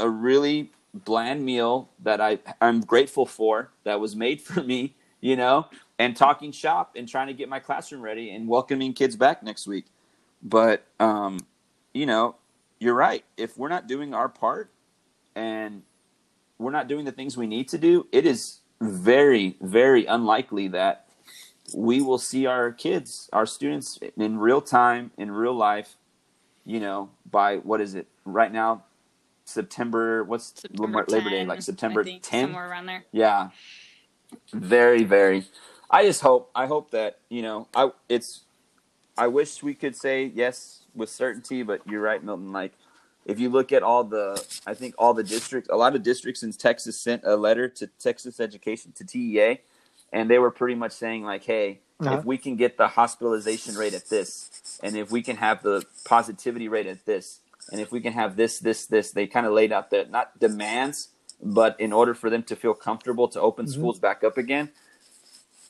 a really bland meal that I'm grateful for, that was made for me, you know, and talking shop and trying to get my classroom ready and welcoming kids back next week. But, you know, you're right. If we're not doing our part and we're not doing the things we need to do, it is very, very unlikely that we will see our kids, our students in real time, in real life, you know, by what is it right now? September 10, Labor Day, like September 10th? Somewhere around there. Yeah. Very, very. I hope that, you know, I wish we could say yes with certainty, but you're right, Milton. Like, if you look at all the districts, a lot of districts in Texas sent a letter to Texas Education, to TEA, and they were pretty much saying like, hey, if we can get the hospitalization rate at this, and if we can have the positivity rate at this, and if we can have this, they kind of laid out the, not demands, but in order for them to feel comfortable to open schools back up again,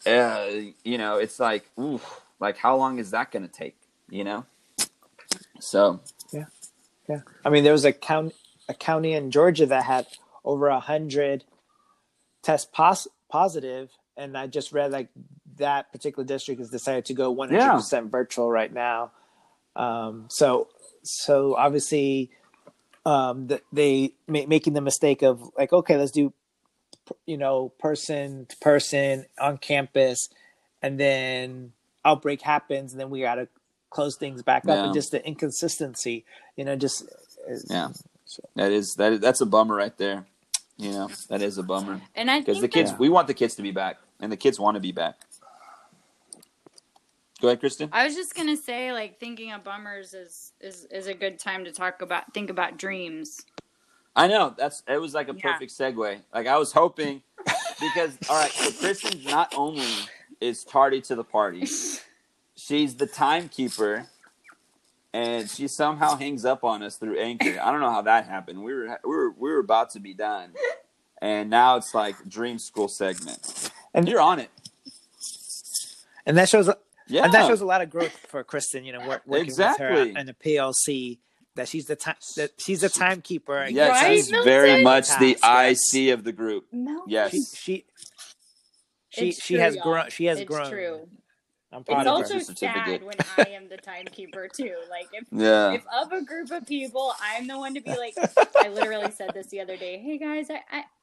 you know, it's like, ooh, like how long is that going to take, you know? So yeah. I mean, there was a county in Georgia that had over 100 tests positive, and I just read like that particular district has decided to go 100% virtual right now. So obviously, they making the mistake of like, okay, let's do you know, person to person on campus, and then outbreak happens, and then we got to close things back up, and just the inconsistency, you know, just that's a bummer right there. You know, that is a bummer. And I think the kids, we want the kids to be back, and the kids want to be back. Go ahead, Kristen. I was just gonna say, like, thinking of bummers is a good time to think about dreams. I know it was like a perfect segue. Like, I was hoping, because all right, so Kristen not only is tardy to the party, she's the timekeeper, and she somehow hangs up on us through Anchor. I don't know how that happened. We were about to be done, and now it's like dream school segment, and you're on it. And that shows, a lot of growth for Kristen. You know, working with her in the PLC. That she's a timekeeper. And yes, she's very much the IC of the group. No. Yes, she has grown. She has grown. True. I'm proud of her. It's also sad when I am the timekeeper too. Like, if of a group of people, I'm the one to be like. I literally said this the other day. Hey guys,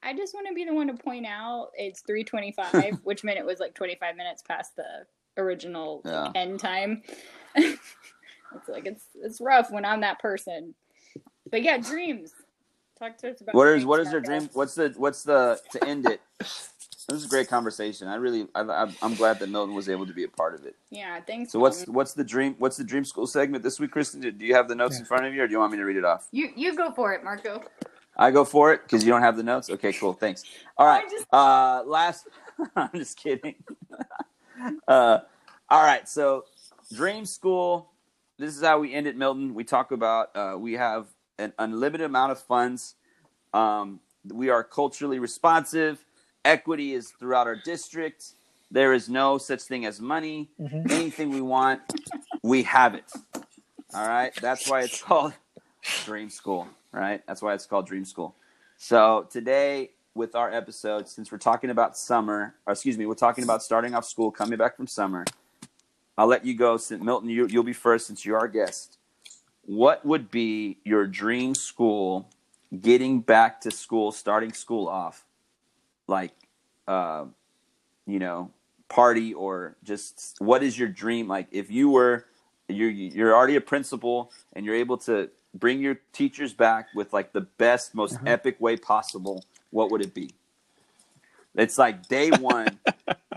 I just want to be the one to point out it's 3:25, which meant it was like 25 minutes past the original end time. It's rough when I'm that person, but dreams. Talk to us about what is your dream? What's the to end it? It was a great conversation. I'm glad that Milton was able to be a part of it. Yeah, thanks. So what's the dream school segment this week, Kristen? Do you have the notes in front of you, or do you want me to read it off? You go for it, Marco. I go for it because you don't have the notes. Okay, cool. Thanks. All right. I'm just kidding. All right. So dream school. This is how we end it, Milton. We talk about we have an unlimited amount of funds. We are culturally responsive. Equity is throughout our district. There is no such thing as money. Mm-hmm. Anything we want, we have it. All right. That's why it's called Dream School, right? That's why it's called Dream School. So today with our episode, since we're talking about we're talking about starting off school, coming back from summer. I'll let you go. Milton, you'll be first since you're our guest. What would be your dream school, getting back to school, starting school off? Like, party, or just what is your dream? Like, if you were, you're already a principal and you're able to bring your teachers back with like the best, most epic way possible, what would it be? It's like day one,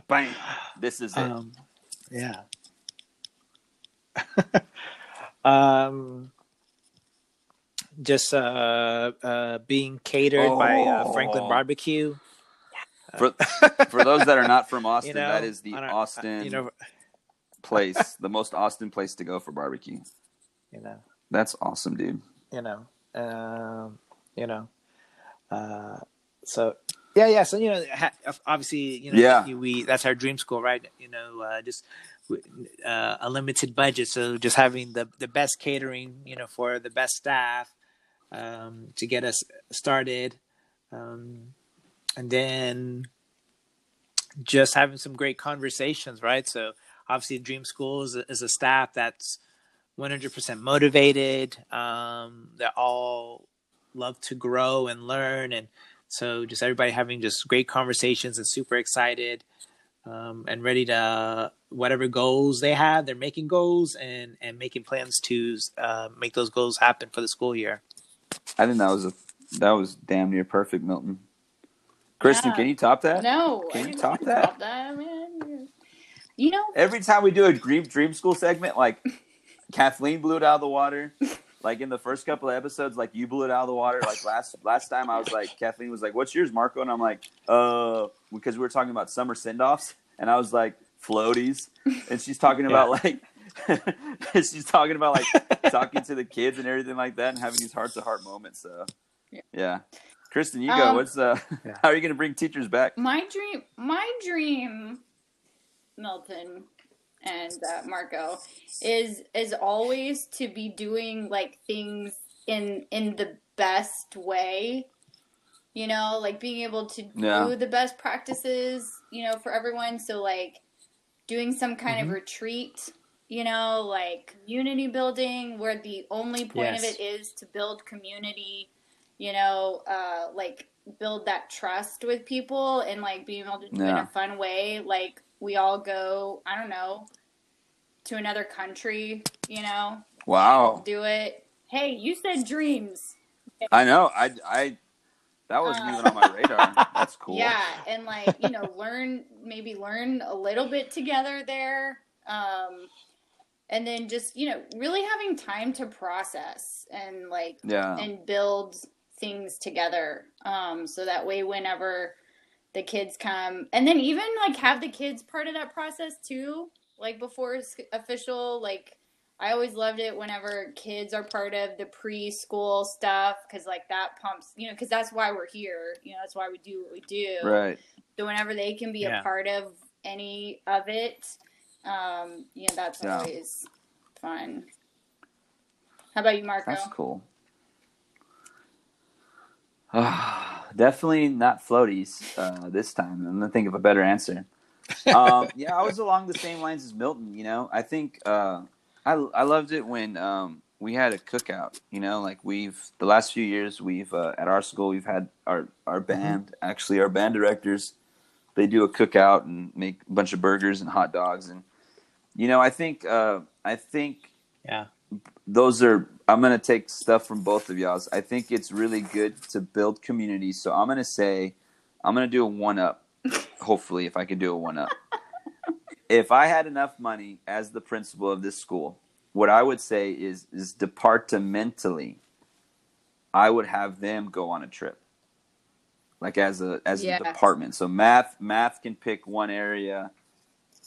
bang, this is it. Yeah. Just being catered by Franklin Barbecue. For those that are not from Austin, that is the Austin place, the most Austin place to go for barbecue. That's awesome, dude. So obviously, that's our dream school, right? A limited budget, so just having the best catering, for the best staff, to get us started, and then just having some great conversations, right? So obviously, Dream School is a staff that's 100% motivated. They all love to grow and learn, and so just everybody having just great conversations and super excited. And ready to whatever goals they have, they're making goals and making plans to make those goals happen for the school year. I think that was damn near perfect, Milton. Kristen, can you top that? No, can you top that? Top that, man. Every time we do a dream school segment, like Kathleen blew it out of the water. Like in the first couple of episodes, like you blew it out of the water. Like last time I was like, Kathleen was like, what's yours, Marco? And I'm like, because we were talking about summer send-offs. And I was like, floaties. And she's talking about talking to the kids and everything like that and having these heart-to-heart moments. So, yeah. Kristen, you go. How are you going to bring teachers back? My dream, Milton and Marco, is always to be doing like things in the best way, like being able to do the best practices, for everyone. So like doing some kind of retreat, like community building, where the only point of it is to build community, like build that trust with people and, like, being able to do it in a fun way. Like, we all go, I don't know, to another country, you know? Wow. Do it. Hey, you said dreams. Okay. I know. I that wasn't even on my radar. That's cool. Yeah, and, like, you know, learn a little bit together there. And then just, you know, really having time to process and, like, and build things together. So that way whenever the kids come, and then even, like, have the kids part of that process too, like, before official, like, I always loved it whenever kids are part of the preschool stuff, because, like, that pumps, you know, because that's why we're here, you know, that's why we do what we do. Right. So whenever they can be a part of any of it, you know, that's always fun. How about you, Marco? That's cool. Definitely not floaties this time. I'm going to think of a better answer. I was along the same lines as Milton, you know. I think I loved it when we had a cookout, you know. Like, the last few years, we've at our school, we've had our band, actually our band directors, they do a cookout and make a bunch of burgers and hot dogs. And, you know, I think those are – I'm going to take stuff from both of y'all's. I think it's really good to build community. So I'm going to say – I'm going to do a one-up, hopefully, if I can do a one-up. If I had enough money as the principal of this school, what I would say is departmentally, I would have them go on a trip. Like, as a department. So math can pick one area,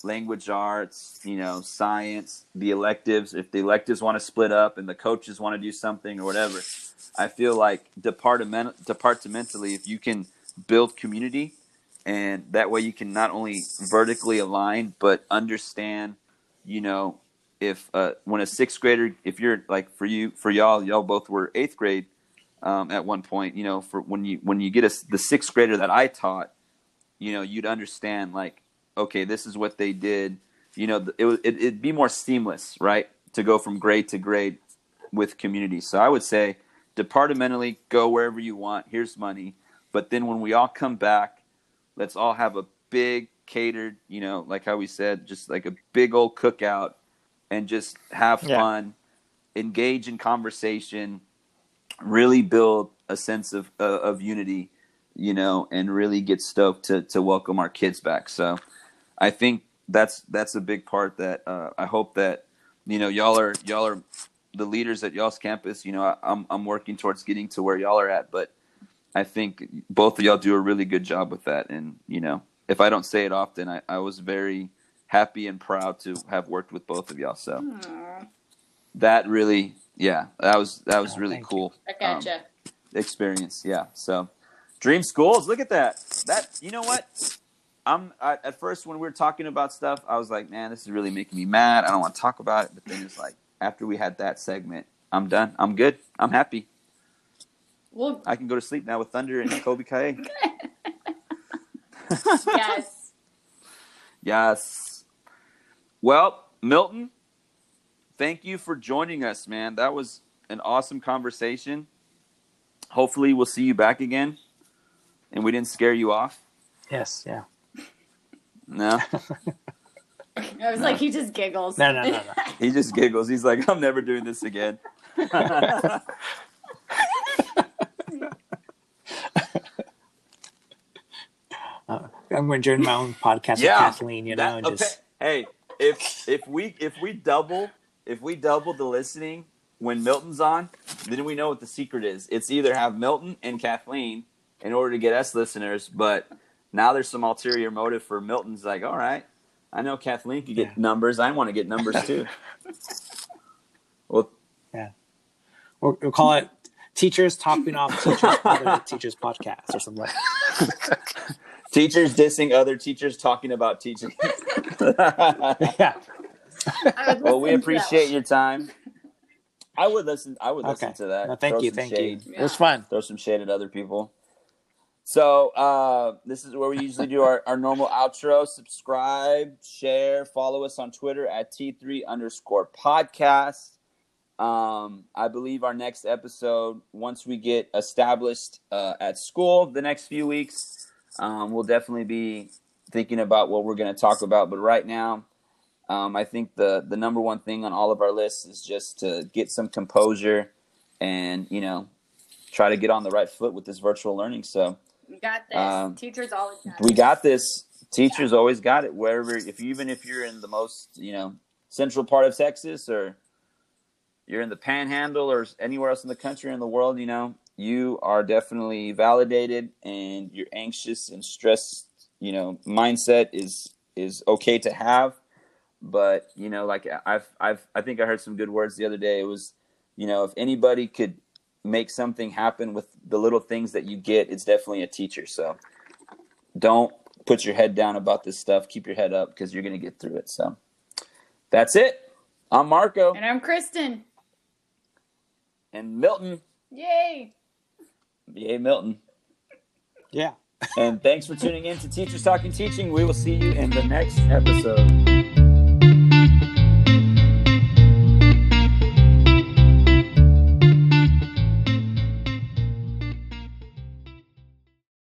language arts, you know, science, the electives. If the electives want to split up and the coaches want to do something or whatever, I feel like departmentally, if you can build community, and that way you can not only vertically align, but understand, you know, if when a sixth grader, if you're like y'all both were eighth grade, at one point, you know, for when you get the sixth grader that I taught, you know, you'd understand, like, okay, this is what they did. You know, it'd be more seamless, right, to go from grade to grade with community. So I would say departmentally, go wherever you want. Here's money. But then when we all come back, let's all have a big catered, you know, like how we said, just like a big old cookout and just have fun, engage in conversation, really build a sense of unity, you know, and really get stoked to welcome our kids back. So I think that's a big part that I hope that, you know, y'all are the leaders at y'all's campus. You know, I'm working towards getting to where y'all are at, but I think both of y'all do a really good job with that. And, you know, if I don't say it often, I was very happy and proud to have worked with both of y'all. So that really... yeah, that was really cool. I gotcha. Experience. Yeah. So dream schools. Look at that. That, you know what? At first when we were talking about stuff, I was like, man, this is really making me mad. I don't want to talk about it. But then it's like, after we had that segment, I'm done. I'm good. I'm happy. Well, I can go to sleep now with Thunder and Colbie Caillat. Yes. Yes. Well, Milton, thank you for joining us, man. That was an awesome conversation. Hopefully we'll see you back again. And we didn't scare you off. Yes, yeah. No? I was like, he just giggles. No. He just giggles. He's like, I'm never doing this again. I'm going to join my own podcast with Kathleen, you know. Hey, if we double... if we double the listening when Milton's on, then we know what the secret is. It's either have Milton and Kathleen in order to get us listeners, but now there's some ulterior motive for Milton's like, all right, I know Kathleen could get numbers. I want to get numbers too. Well, yeah. We'll call it Teachers Topping Off Teachers Other Teachers Podcast or something like that. Teachers dissing other teachers talking about teaching. Yeah. Well, we appreciate your time. I would listen to that. No, thank you. Yeah. It was fun. Throw some shade at other people. So this is where we usually do our normal outro. Subscribe, share, follow us on Twitter at T3_podcast. I believe our next episode, once we get established at school the next few weeks, we'll definitely be thinking about what we're going to talk about. But right now, I think the number one thing on all of our lists is just to get some composure and, you know, try to get on the right foot with this virtual learning. So we got this. Teachers always got it. We got this. Teachers always got it. Wherever, if you're in the most, you know, central part of Texas, or you're in the Panhandle, or anywhere else in the country or in the world, you know, you are definitely validated, and your anxious and stressed, you know, mindset is okay to have. But, you know, like I think I heard some good words the other day. It was, you know, if anybody could make something happen with the little things that you get, it's definitely a teacher. So don't put your head down about this stuff. Keep your head up, because you're going to get through it. So that's it. I'm Marco. And I'm Kristen. And Milton. Yay. Yay, Milton. Yeah. And thanks for tuning in to Teachers Talking Teaching. We will see you in the next episode.